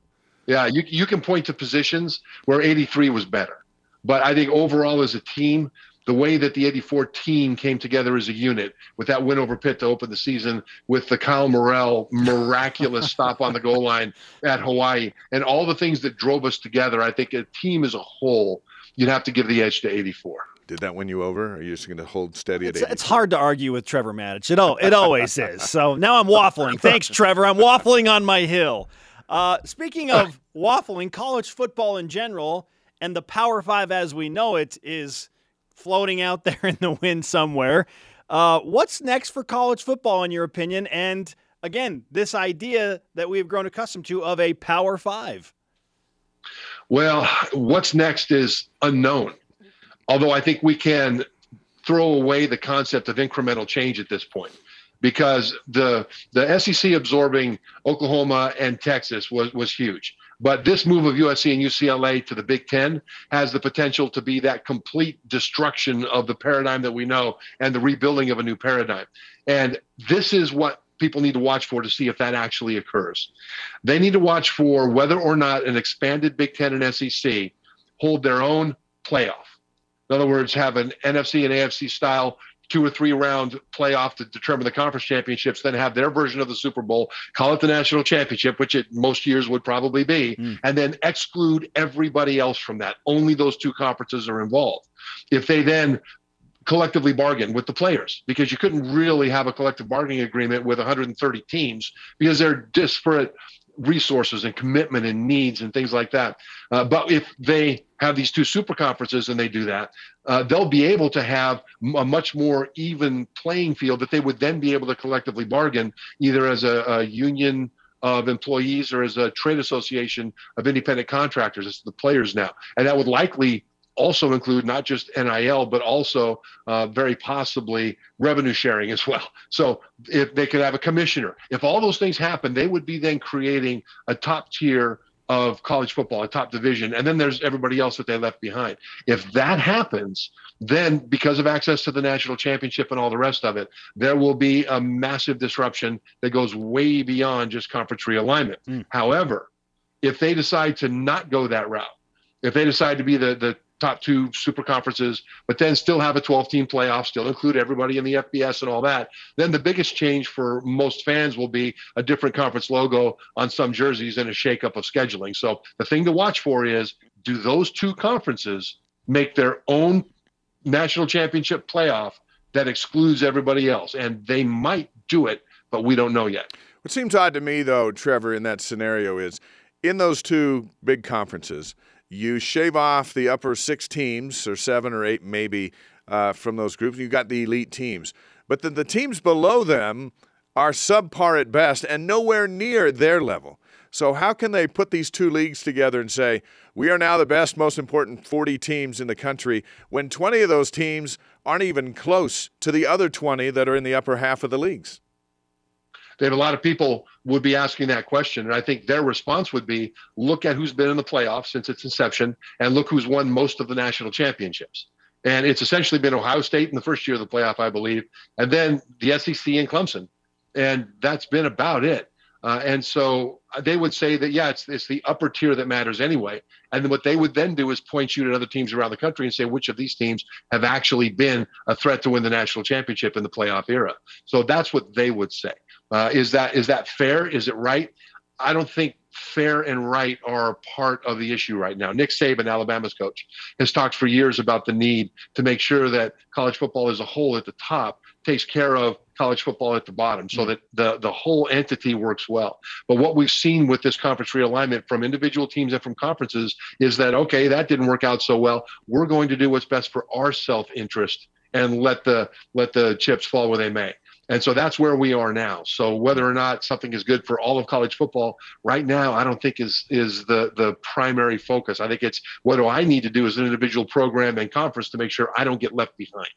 Yeah, you you can point to positions where eighty-three was better. But I think overall as a team, the way that the eighty-four team came together as a unit with that win over Pitt to open the season, with the Kyle Morrell miraculous stop on the goal line at Hawaii, and all the things that drove us together, I think a team as a whole, you'd have to give the edge to eighty-four. Did that win you over, or are you just going to hold steady at eighty? It's hard to argue with Trevor Maddich. It, all, it always is. So now I'm waffling. Thanks, Trevor. I'm waffling on my hill. Uh, speaking of waffling, college football in general and the Power Five as we know it is floating out there in the wind somewhere. Uh, what's next for college football, in your opinion? And, again, this idea that we've grown accustomed to of a Power Five. Well, what's next is unknown, although I think we can throw away the concept of incremental change at this point. Because the the S E C absorbing Oklahoma and Texas was, was huge. But this move of U S C and U C L A to the Big Ten has the potential to be that complete destruction of the paradigm that we know and the rebuilding of a new paradigm. And this is what people need to watch for to see if that actually occurs. They need to watch for whether or not an expanded Big Ten and S E C hold their own playoff. In other words, have an N F C and A F C style two or three round playoff to determine the conference championships, then have their version of the Super Bowl, call it the national championship, which it most years would probably be, mm. and then exclude everybody else from that. Only those two conferences are involved. If they then collectively bargain with the players, because you couldn't really have a collective bargaining agreement with one hundred thirty teams because they're disparate resources and commitment and needs and things like that. Uh, but if they have these two super conferences and they do that, uh, they'll be able to have a much more even playing field that they would then be able to collectively bargain either as a, a union of employees or as a trade association of independent contractors. It's the players now. And that would likely also include not just N I L, but also uh, very possibly revenue sharing as well. So if they could have a commissioner, if all those things happen, they would be then creating a top tier of college football, a top division. And then there's everybody else that they left behind. If that happens, then because of access to the national championship and all the rest of it, there will be a massive disruption that goes way beyond just conference realignment. Mm. However, if they decide to not go that route, if they decide to be the, the top two super conferences, but then still have a twelve-team playoff, still include everybody in the F B S and all that, then the biggest change for most fans will be a different conference logo on some jerseys and a shakeup of scheduling. So the thing to watch for is, do those two conferences make their own national championship playoff that excludes everybody else? And they might do it, but we don't know yet. What seems odd to me, though, Trevor, in that scenario is, in those two big conferences, you shave off the upper six teams, or seven or eight maybe, uh, from those groups. You've got the elite teams. But then the teams below them are subpar at best and nowhere near their level. So how can they put these two leagues together and say, we are now the best, most important forty teams in the country, when twenty of those teams aren't even close to the other twenty that are in the upper half of the leagues? Dave, a lot of people would be asking that question, and I think their response would be, look at who's been in the playoffs since its inception, and look who's won most of the national championships. And it's essentially been Ohio State in the first year of the playoff, I believe, and then the S E C and Clemson. And that's been about it. Uh, and so they would say that, yeah, it's, it's the upper tier that matters anyway. And then what they would then do is point you to other teams around the country and say, which of these teams have actually been a threat to win the national championship in the playoff era? So that's what they would say. Uh, is that is that fair? Is it right? I don't think fair and right are part of the issue right now. Nick Saban, Alabama's coach, has talked for years about the need to make sure that college football as a whole at the top takes care of college football at the bottom so that the, the whole entity works well. But what we've seen with this conference realignment from individual teams and from conferences is that, okay, that didn't work out so well. We're going to do what's best for our self-interest and let the let the chips fall where they may. And so that's where we are now. So whether or not something is good for all of college football right now, I don't think is is the, the primary focus. I think it's, what do I need to do as an individual program and conference to make sure I don't get left behind?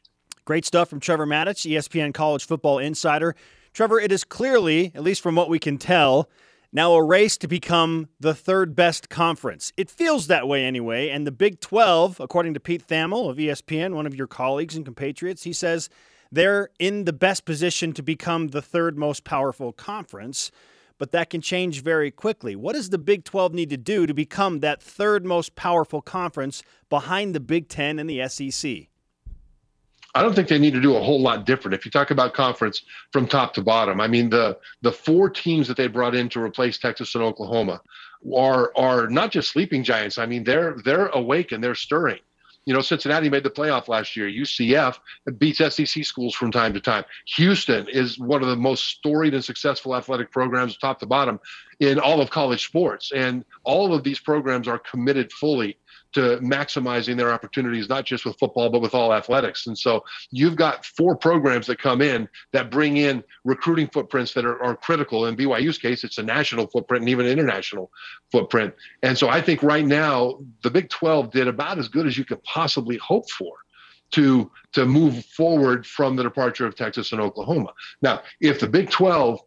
Great stuff from Trevor Maddich, E S P N College Football Insider. Trevor, it is clearly, at least from what we can tell, now a race to become the third best conference. It feels that way anyway. And the Big twelve, according to Pete Thamel of E S P N, one of your colleagues and compatriots, he says they're in the best position to become the third most powerful conference, but that can change very quickly. What does the Big twelve need to do to become that third most powerful conference behind the Big Ten and the S E C? I don't think they need to do a whole lot different. If you talk about conference from top to bottom, I mean, the the four teams that they brought in to replace Texas and Oklahoma are are not just sleeping giants. I mean, they're they're awake and they're stirring. You know, Cincinnati made the playoff last year. U C F beats S E C schools from time to time. Houston is one of the most storied and successful athletic programs, top to bottom, in all of college sports. And all of these programs are committed fully to maximizing their opportunities, not just with football, but with all athletics. And so you've got four programs that come in that bring in recruiting footprints that are, are critical. In B Y U's case, it's a national footprint and even an international footprint. And so I think right now the Big twelve did about as good as you could possibly possibly hope for to to move forward from the departure of Texas and Oklahoma. Now, if the Big twelve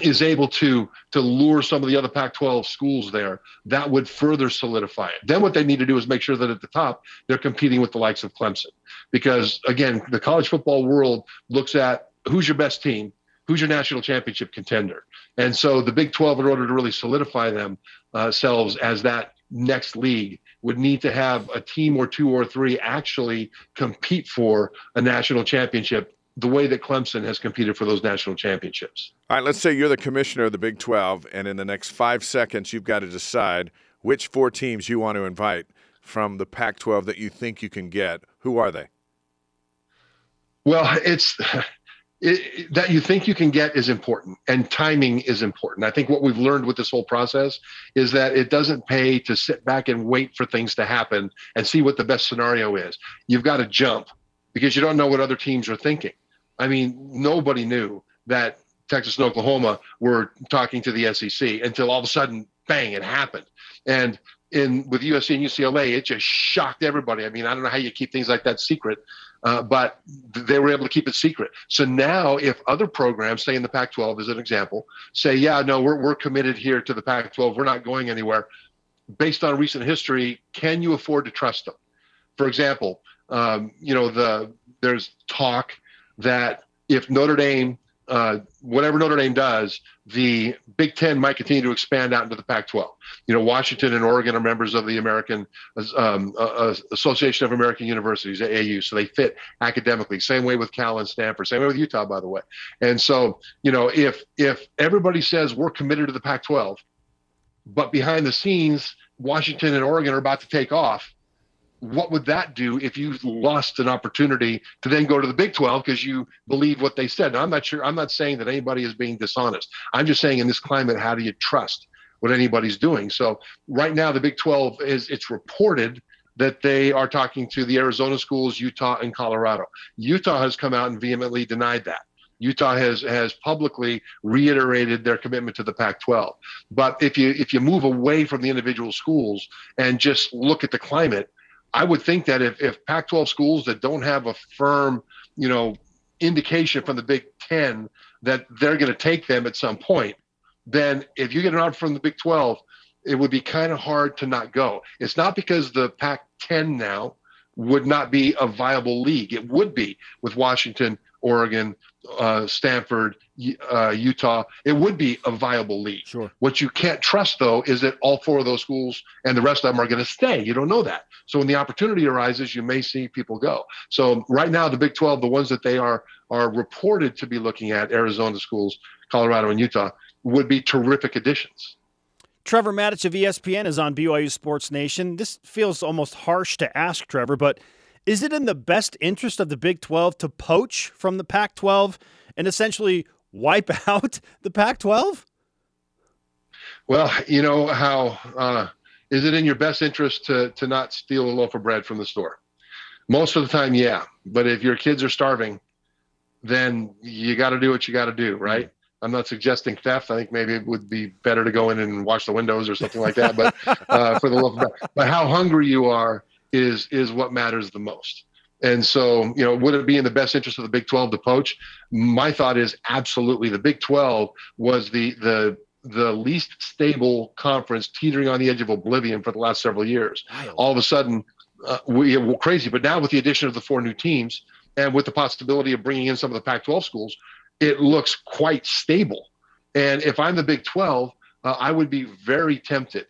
is able to to lure some of the other Pac twelve schools there, that would further solidify it. Then what they need to do is make sure that at the top, they're competing with the likes of Clemson. Because again, the college football world looks at who's your best team, who's your national championship contender. And so the Big twelve, in order to really solidify themselves as that next league, would need to have a team or two or three actually compete for a national championship the way that Clemson has competed for those national championships. All right, let's say you're the commissioner of the Big twelve, and in the next five seconds, you've got to decide which four teams you want to invite from the Pac twelve that you think you can get. Who are they? Well, it's it, that you think you can get is important, and timing is important. I think what we've learned with this whole process is that it doesn't pay to sit back and wait for things to happen and see what the best scenario is. You've got to jump because you don't know what other teams are thinking. I mean, nobody knew that Texas and Oklahoma were talking to the S E C until all of a sudden, bang, it happened. And in with U S C and U C L A, it just shocked everybody. I mean, I don't know how you keep things like that secret, uh, but they were able to keep it secret. So now if other programs, say in the Pac twelve as an example, say, yeah, no, we're we're committed here to the Pac twelve. We're not going anywhere. Based on recent history, can you afford to trust them? For example, um, you know, the there's talk that if Notre Dame, uh, whatever Notre Dame does, the Big Ten might continue to expand out into the Pac twelve. You know, Washington and Oregon are members of the American um, uh, Association of American Universities, A A U, so they fit academically. Same way with Cal and Stanford. Same way with Utah, by the way. And so, you know, if if everybody says we're committed to the Pac twelve, but behind the scenes, Washington and Oregon are about to take off, what would that do if you lost an opportunity to then go to the Big twelve because you believe what they said? Now, I'm not sure. I'm not saying that anybody is being dishonest. I'm just saying in this climate, how do you trust what anybody's doing? So right now, the Big twelve is it's reported that they are talking to the Arizona schools, Utah and Colorado. Utah has come out and vehemently denied that. Utah has has publicly reiterated their commitment to the Pac twelve. But if you if you move away from the individual schools and just look at the climate, I would think that if, if Pac twelve schools that don't have a firm, you know, indication from the Big Ten that they're going to take them at some point, then if you get an offer from the Big twelve, it would be kind of hard to not go. It's not because the Pac ten now would not be a viable league. It would be with Washington, Oregon, uh, Stanford, uh, Utah. It would be a viable league. Sure. What you can't trust, though, is that all four of those schools and the rest of them are going to stay. You don't know that. So when the opportunity arises, you may see people go. So right now, the Big twelve, the ones that they are are reported to be looking at, Arizona schools, Colorado, and Utah, would be terrific additions. Trevor Maddich of E S P N is on B Y U Sports Nation. This feels almost harsh to ask, Trevor, but is it in the best interest of the Big twelve to poach from the Pac twelve and essentially wipe out the Pac twelve? Well, you know how uh, – is it in your best interest to to not steal a loaf of bread from the store? Most of the time, yeah. But if your kids are starving, then you got to do what you got to do, right? Mm-hmm. I'm not suggesting theft. I think maybe it would be better to go in and wash the windows or something like that. But uh, for the love of God, but how hungry you are is is what matters the most. And so, you know, would it be in the best interest of the Big twelve to poach? My thought is absolutely. The Big twelve was the the the least stable conference, teetering on the edge of oblivion for the last several years. Wow. All of a sudden, uh, we were crazy. But now with the addition of the four new teams and with the possibility of bringing in some of the Pac twelve schools, it looks quite stable. And if I'm the Big twelve, uh, I would be very tempted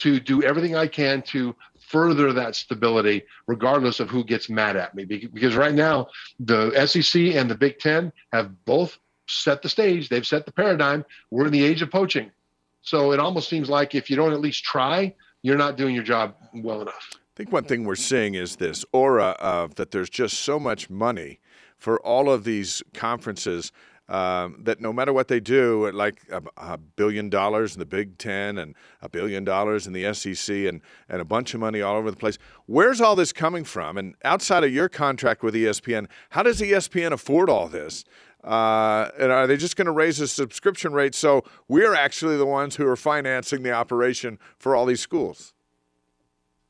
to do everything I can to further that stability, regardless of who gets mad at me. Because right now, the S E C and the Big Ten have both set the stage. They've set the paradigm. We're in the age of poaching. So it almost seems like if you don't at least try, you're not doing your job well enough. I think one thing we're seeing is this aura of that there's just so much money for all of these conferences um, that no matter what they do, like a, a billion dollars in the Big Ten and a billion dollars in the S E C and, and a bunch of money all over the place. Where's all this coming from? And outside of your contract with E S P N, how does E S P N afford all this? Uh, and are they just going to raise the subscription rate so we're actually the ones who are financing the operation for all these schools?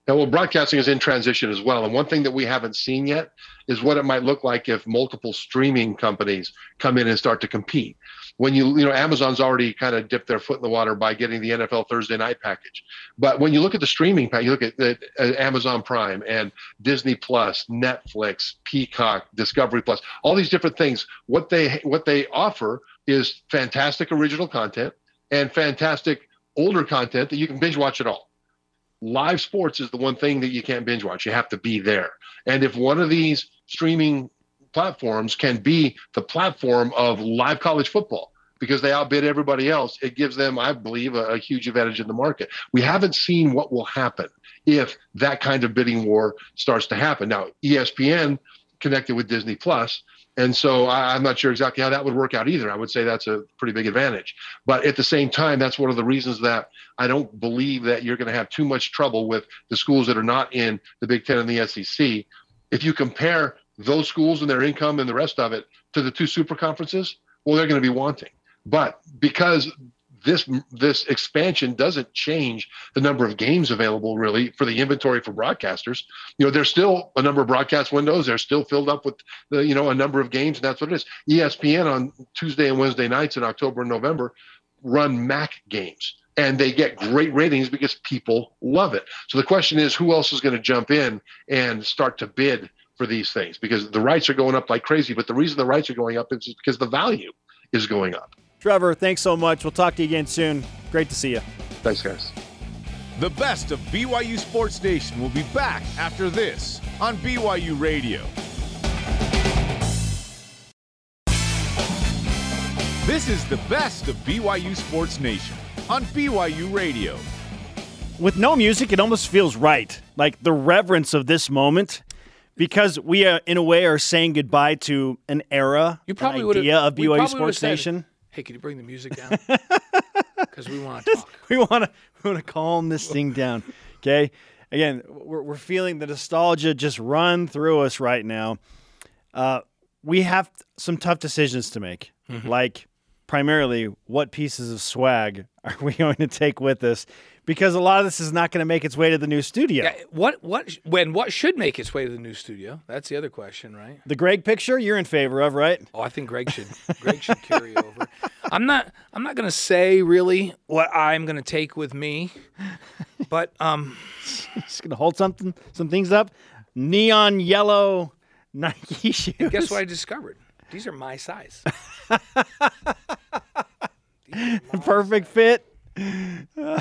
Now, well, broadcasting is in transition as well. And one thing that we haven't seen yet is what it might look like if multiple streaming companies come in and start to compete. When you, you know, Amazon's already kind of dipped their foot in the water by getting the N F L Thursday night package. But when you look at the streaming package, you look at the, uh, Amazon Prime and Disney Plus, Netflix, Peacock, Discovery Plus, all these different things. What they, what they offer is fantastic original content and fantastic older content that you can binge watch it all. Live sports is the one thing that you can't binge watch. You have to be there. And if one of these streaming platforms can be the platform of live college football because they outbid everybody else, it gives them, I believe, a, a huge advantage in the market. We haven't seen what will happen if that kind of bidding war starts to happen. Now, E S P N connected with Disney Plus And so I, I'm not sure exactly how that would work out either. I would say that's a pretty big advantage. But at the same time, that's one of the reasons that I don't believe that you're going to have too much trouble with the schools that are not in the Big Ten and the S E C. If you compare those schools and their income and the rest of it to the two super conferences, well, they're going to be wanting. But because this this expansion doesn't change the number of games available, really, for the inventory for broadcasters. You know, there's still a number of broadcast windows. They're still filled up with, the, you know, a number of games, and that's what it is. E S P N on Tuesday and Wednesday nights in October and November run M A C games, and they get great ratings because people love it. So the question is, who else is going to jump in and start to bid for these things? Because the rights are going up like crazy, but the reason the rights are going up is because the value is going up. Trevor, thanks so much. We'll talk to you again soon. Great to see you. Thanks, guys. The best of B Y U Sports Nation will be back after this on B Y U Radio. This is the best of B Y U Sports Nation on B Y U Radio. With no music, it almost feels right. Like the reverence of this moment. Because we, are, in a way, are saying goodbye to an era, you probably an idea of B Y U Sports Nation. Hey, can you bring the music down? Because we want to talk. We want to we want to calm this thing down, okay? Again, we're, we're feeling the nostalgia just run through us right now. Uh, we have some tough decisions to make, mm-hmm. like primarily what pieces of swag are we going to take with us? Because a lot of this is not going to make its way to the new studio. Yeah, what what when what should make its way to the new studio? That's the other question, right? The Greg picture you're in favor of, right? Oh, I think Greg should Greg should carry over. I'm not I'm not going to say really what I'm going to take with me, but um, just going to hold something some things up. Neon yellow Nike shoes. And guess what I discovered? These are my size. Are my Perfect size. fit. Uh,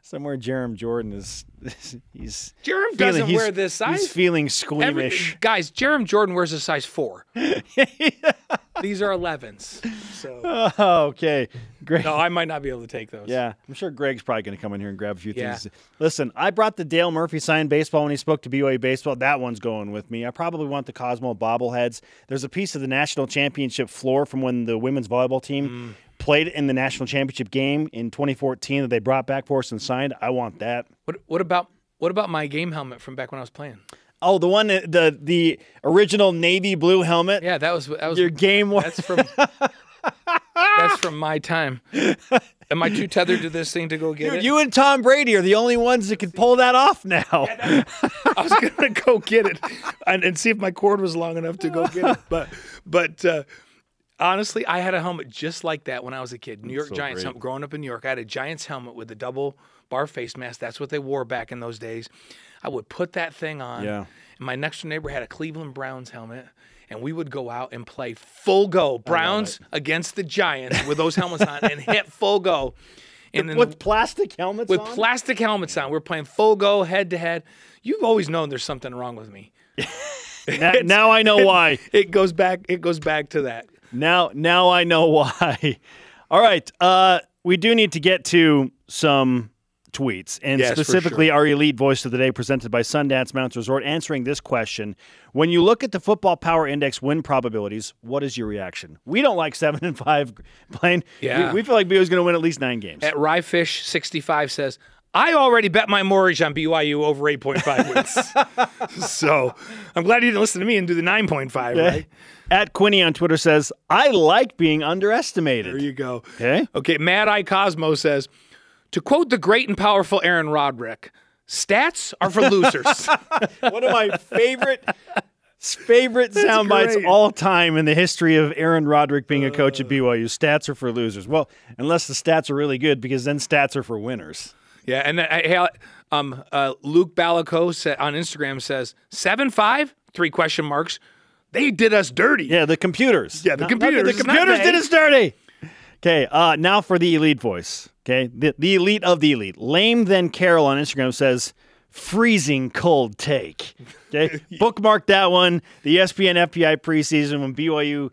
somewhere Jerem Jordan is, is he's Jerem doesn't he's, wear this size. He's feeling squeamish. Every, guys, Jerem Jordan wears a size four. These are elevens. So oh, okay. Greg. No, I might not be able to take those. Yeah. I'm sure Greg's probably going to come in here and grab a few yeah. things. Listen, I brought the Dale Murphy signed baseball when he spoke to B Y U baseball. That one's going with me. I probably want the Cosmo bobbleheads. There's a piece of the national championship floor from when the women's volleyball team mm. played in the national championship game in twenty fourteen that they brought back for us and signed. I want that. What what about what about my game helmet from back when I was playing? Oh, the one the the original navy blue helmet. Yeah, that was that was your game. That's from that's from my time. Am I too tethered to this thing to go get Dude, it? You and Tom Brady are the only ones that can pull that off now. Yeah, no, I was gonna go get it and, and see if my cord was long enough to go get it, but but. Uh, Honestly, I had a helmet just like that when I was a kid. New York so Giants helmet. Growing up in New York, I had a Giants helmet with a double bar face mask. That's what they wore back in those days. I would put that thing on. Yeah. And my next door neighbor had a Cleveland Browns helmet, and we would go out and play full go. Browns against the Giants with those helmets on and hit full go. And then with plastic helmets with on? With plastic helmets on. We're playing full go, head-to-head. You've always known there's something wrong with me. Now I know why. It goes back. It goes back to that. Now now I know why. All right. Uh, we do need to get to some tweets, and yes, specifically sure. our Elite Voice of the Day presented by Sundance Mounts Resort, answering this question. When you look at the Football Power Index win probabilities, what is your reaction? We don't like seven and five, Blaine. Yeah. We, we feel like B Y U is going to win at least nine games. At Ryfish sixty-five says, I already bet my mortgage on B Y U over eight point five wins. So I'm glad you didn't listen to me and do the nine point five, yeah. right? At Quinny on Twitter says, I like being underestimated. There you go. Okay. Okay, Mad Eye Cosmo says, to quote the great and powerful Aaron Roderick, stats are for losers. One of my favorite... Favorite soundbites all time in the history of Aaron Roderick being a coach at B Y U. Stats are for losers. Well, unless the stats are really good, because then stats are for winners. Yeah, and then, hey, um, uh, Luke Balico said, on Instagram says, seven five, three question marks. They did us dirty. Yeah, the computers. Yeah, the not, computers. Not the computers did us dirty. Okay, uh, now for the Elite Voice. Okay, the, the Elite of the Elite. Lame Then Carol on Instagram says, freezing cold take. Okay, bookmark that one. The E S P N F P I preseason, when B Y U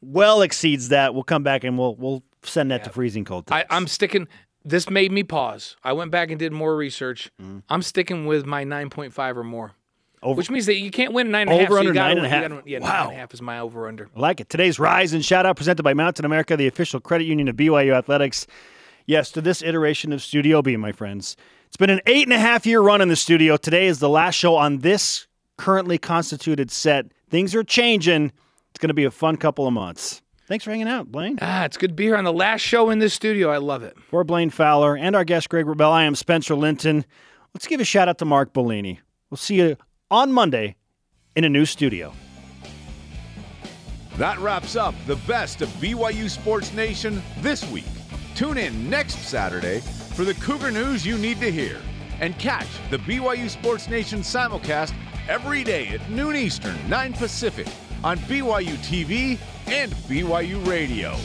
well exceeds that, we'll come back and we'll we'll send that yeah. to freezing cold takes. I, I'm sticking. This made me pause. I went back and did more research. Mm. I'm sticking with my nine point five or more. Over, which means that you can't win nine and a half. Over so under nine and a half. Gotta, yeah, wow. Nine and a half is my over under. I like it. Today's Rise and Shout Out presented by Mountain America, the official credit union of B Y U Athletics. Yes, to this iteration of Studio B, my friends. It's been an eight and a half year run in the studio. Today is the last show on this currently constituted set. Things are changing. It's going to be a fun couple of months. Thanks for hanging out, Blaine. Ah, it's good to be here on the last show in this studio. I love it. For Blaine Fowler and our guest, Greg Wrubell, I am Spencer Linton. Let's give a shout out to Mark Bellini. We'll see you on Monday in a new studio. That wraps up the best of B Y U Sports Nation this week. Tune in next Saturday for the Cougar news you need to hear. And catch the B Y U Sports Nation simulcast every day at noon Eastern, nine Pacific on B Y U T V and B Y U Radio.